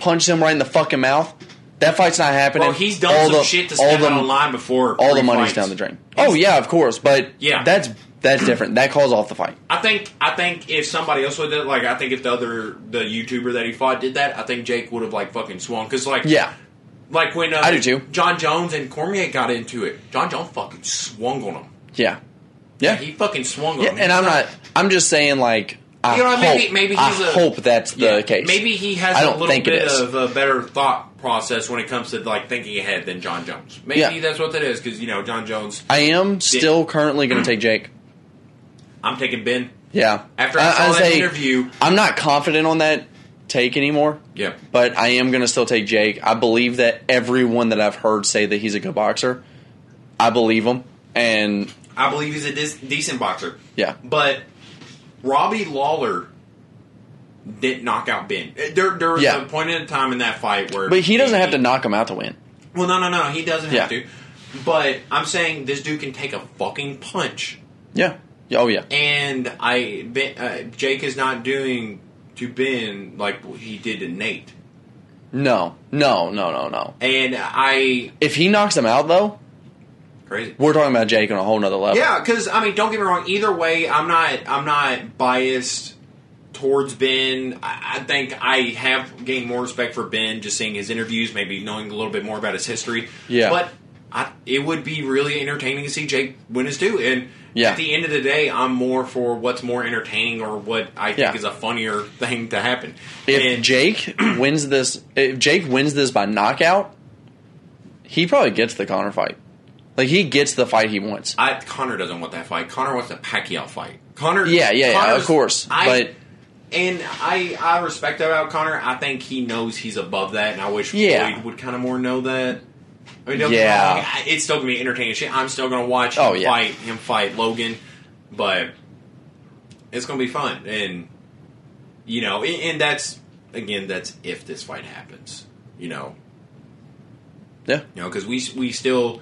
punches him right in the fucking mouth... That fight's not happening. Well, he's done all some the, shit to stand out online before. All the money's fights. Down the drain. Oh, yeah, of course. But yeah. that's that's different. That calls off the fight. I think I think if somebody else would have done it, like, I think if the other, the YouTuber that he fought did that, I think Jake would have, like, fucking swung. Because, like, yeah. like when uh, I do too. Jon Jones and Cormier got into it, Jon Jones fucking swung on him. Yeah. Yeah. Like, he fucking swung on yeah, him. And he's I'm not, not, I'm just saying, like, I, you know, hope, maybe, maybe he's I a, hope that's the yeah, case. Maybe he has I don't a little think bit of a better thought process when it comes to, like, thinking ahead than Jon Jones. Maybe yeah. that's what that is, because, you know, Jon Jones... I am did. still currently going to take Jake. I'm taking Ben. Yeah. After I, I saw I that say, interview... I'm not confident on that take anymore. Yeah. But I am going to still take Jake. I believe that everyone that I've heard say that he's a good boxer. I believe him. And... I believe he's a de- decent boxer. Yeah. But... Robbie Lawler didn't knock out Ben. There, there was yeah. a point in time in that fight where... But he doesn't he, have to knock him out to win. Well, no, no, no. He doesn't yeah. have to. But I'm saying this dude can take a fucking punch. Yeah. Oh, yeah. And I, Ben, uh, Jake is not doing to Ben like he did to Nate. No. No, no, no, no. And I... If he knocks him out, though... Crazy. We're talking about Jake on a whole nother level. Yeah, because, I mean, don't get me wrong. Either way, I'm not I'm not biased towards Ben. I, I think I have gained more respect for Ben just seeing his interviews, maybe knowing a little bit more about his history. Yeah. But I, it would be really entertaining to see Jake win his due. And yeah. at the end of the day, I'm more for what's more entertaining or what I think yeah. is a funnier thing to happen. If and, Jake wins this, if Jake wins this by knockout, he probably gets the Conor fight. Like, he gets the fight he wants. I, Conor doesn't want that fight. Conor wants the Pacquiao fight. Conor, yeah, yeah, yeah, of course. I, but And I, I respect that about Conor. I think he knows he's above that, and I wish yeah. Floyd would kind of more know that. I mean, yeah. Like, it's still going to be entertaining shit. I'm still going to watch him, oh, yeah. fight, him fight Logan, but it's going to be fun. And, you know, and that's, again, that's if this fight happens, you know. Yeah. You know, because we, we still,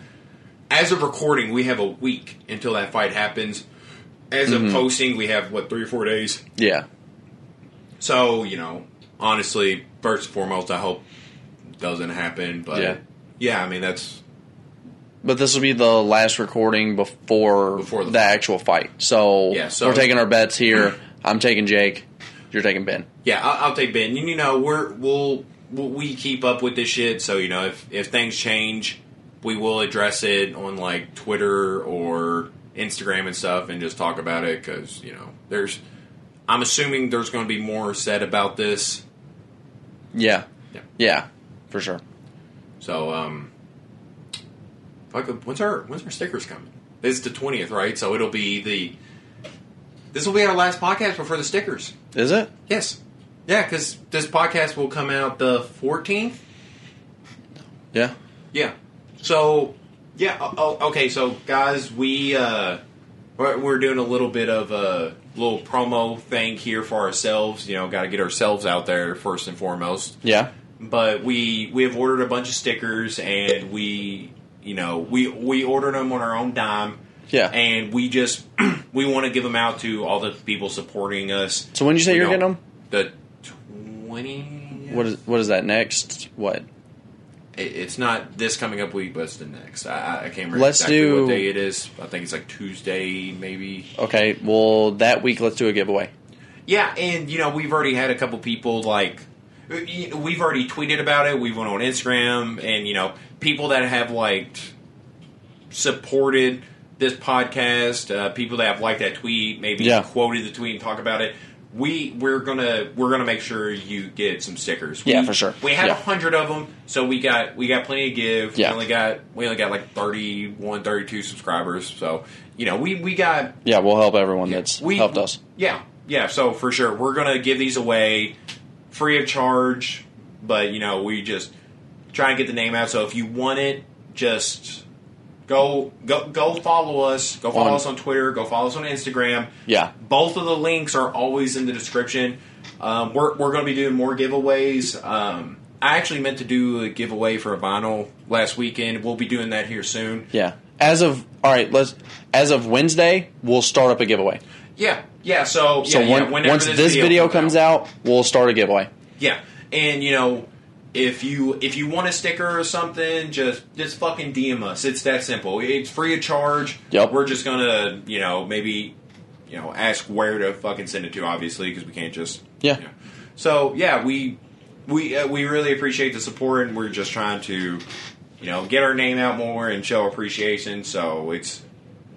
as of recording, we have a week until that fight happens. As mm-hmm. of posting, we have, what, three or four days? Yeah. So, you know, honestly, first and foremost, I hope it doesn't happen. But, yeah, yeah I mean, that's... But this will be the last recording before, before the, the fight. actual fight. So, yeah, so we're taking our bets here. I'm taking Jake. You're taking Ben. Yeah, I'll, I'll take Ben. And, you know, we're, we'll, we keep up with this shit. So, you know, if, if things change, we will address it on, like, Twitter or Instagram and stuff and just talk about it because, you know, there's... I'm assuming there's going to be more said about this. Yeah. Yeah. Yeah, for sure. So, um... Could, when's, our, when's our stickers coming? It's the twentieth, right? So it'll be the... This will be our last podcast before the stickers. Is it? Yes. Yeah, because this podcast will come out the fourteenth. Yeah. Yeah. So, yeah. Oh, okay, so, guys, we, uh... We're doing a little bit of a little promo thing here for ourselves. You know, got to get ourselves out there first and foremost. Yeah. But we we have ordered a bunch of stickers, and we, you know, we we ordered them on our own dime. Yeah. And we just, we want to give them out to all the people supporting us. So when did you say you you're know, getting them? The twentieth. What is, what is that, next? What? It's not this coming up week, but it's the next. I, I can't remember let's exactly do, what day it is. I think it's like Tuesday, maybe. Okay, well, that week, let's do a giveaway. Yeah, and, you know, we've already had a couple people, like, we've already tweeted about it. We went on Instagram, and, you know, people that have, like, supported this podcast, uh, people that have liked that tweet, maybe yeah. quoted the tweet and talk about it. We we're gonna we're gonna make sure you get some stickers. We, yeah, for sure. We have a yeah. hundred of them, so we got we got plenty to give. Yeah. We only got we only got like thirty-one, thirty-two subscribers. So you know we, we got yeah. We'll help everyone yeah, that's we, helped us. Yeah, yeah. So for sure, we're gonna give these away free of charge. But you know we just try and get the name out. So if you want it, just go go go follow us. Go follow on. us on Twitter. Go follow us on Instagram. Yeah. Both of the links are always in the description. Um, we're we're going to be doing more giveaways. Um, I actually meant to do a giveaway for a vinyl last weekend. We'll be doing that here soon. Yeah. As of all right, let's as of Wednesday, we'll start up a giveaway. Yeah. Yeah. So so yeah, one, yeah, once this, this video comes, comes out, out, we'll start a giveaway. Yeah. And you know. If you if you want a sticker or something, just just fucking D M us. It's that simple. It's free of charge. Yep. We're just gonna you know maybe you know ask where to fucking send it to, obviously, because we can't just yeah. You know. So yeah, we we uh, we really appreciate the support, and we're just trying to you know get our name out more and show appreciation. So it's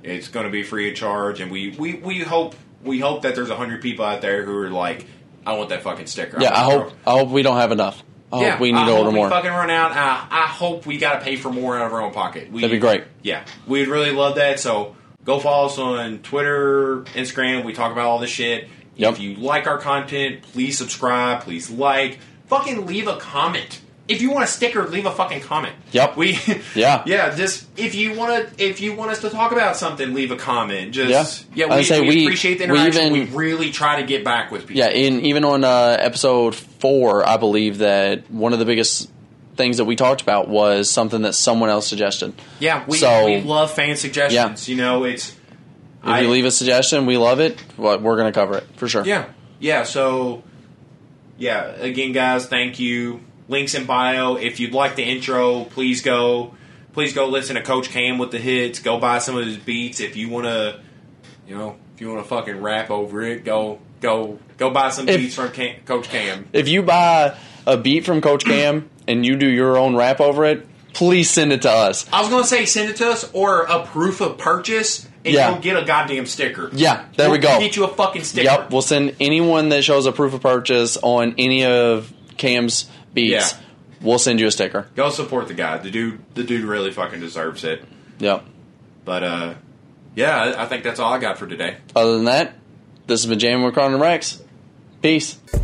it's gonna be free of charge, and we we, we hope we hope that there's a hundred people out there who are like, I want that fucking sticker. Yeah, I, I hope I hope we don't have enough. I yeah, hope we need I to order hope we more. Fucking run out. I, I hope we got to pay for more out of our own pocket. We, That'd be great. Yeah, we'd really love that. So go follow us on Twitter, Instagram. We talk about all this shit. Yep. If you like our content, please subscribe. Please like. Fucking leave a comment. If you want a sticker, leave a fucking comment. Yep. We. Yeah. Yeah. Just if you want to, if you want us to talk about something, leave a comment. Just yeah. yeah we, say we, we appreciate the interaction. We, even, we really try to get back with people. Yeah. And even on uh, episode four, I believe that one of the biggest things that we talked about was something that someone else suggested. Yeah. We so, we love fan suggestions. Yeah. You know, it's if I, you leave a suggestion, we love it. We're going to cover it for sure. Yeah. Yeah. So yeah. Again, guys, thank you. Links in bio. If you'd like the intro, please go, please go listen to Coach Cam with the hits. Go buy some of his beats. If you want to, you know, if you want to fucking rap over it, go, go, go buy some if, beats from Cam, Coach Cam. If you buy a beat from Coach Cam and you do your own rap over it, please send it to us. I was gonna say send it to us or a proof of purchase, and yeah. you'll get a goddamn sticker. Yeah, there we'll, we go. We'll get you a fucking sticker. Yep, we'll send anyone that shows a proof of purchase on any of Cam's beats, yeah. we'll send you a sticker. Go support the guy. The dude the dude really fucking deserves it. Yep. But, uh, yeah, I think that's all I got for today. Other than that, this has been JaminCron and Rex. Peace.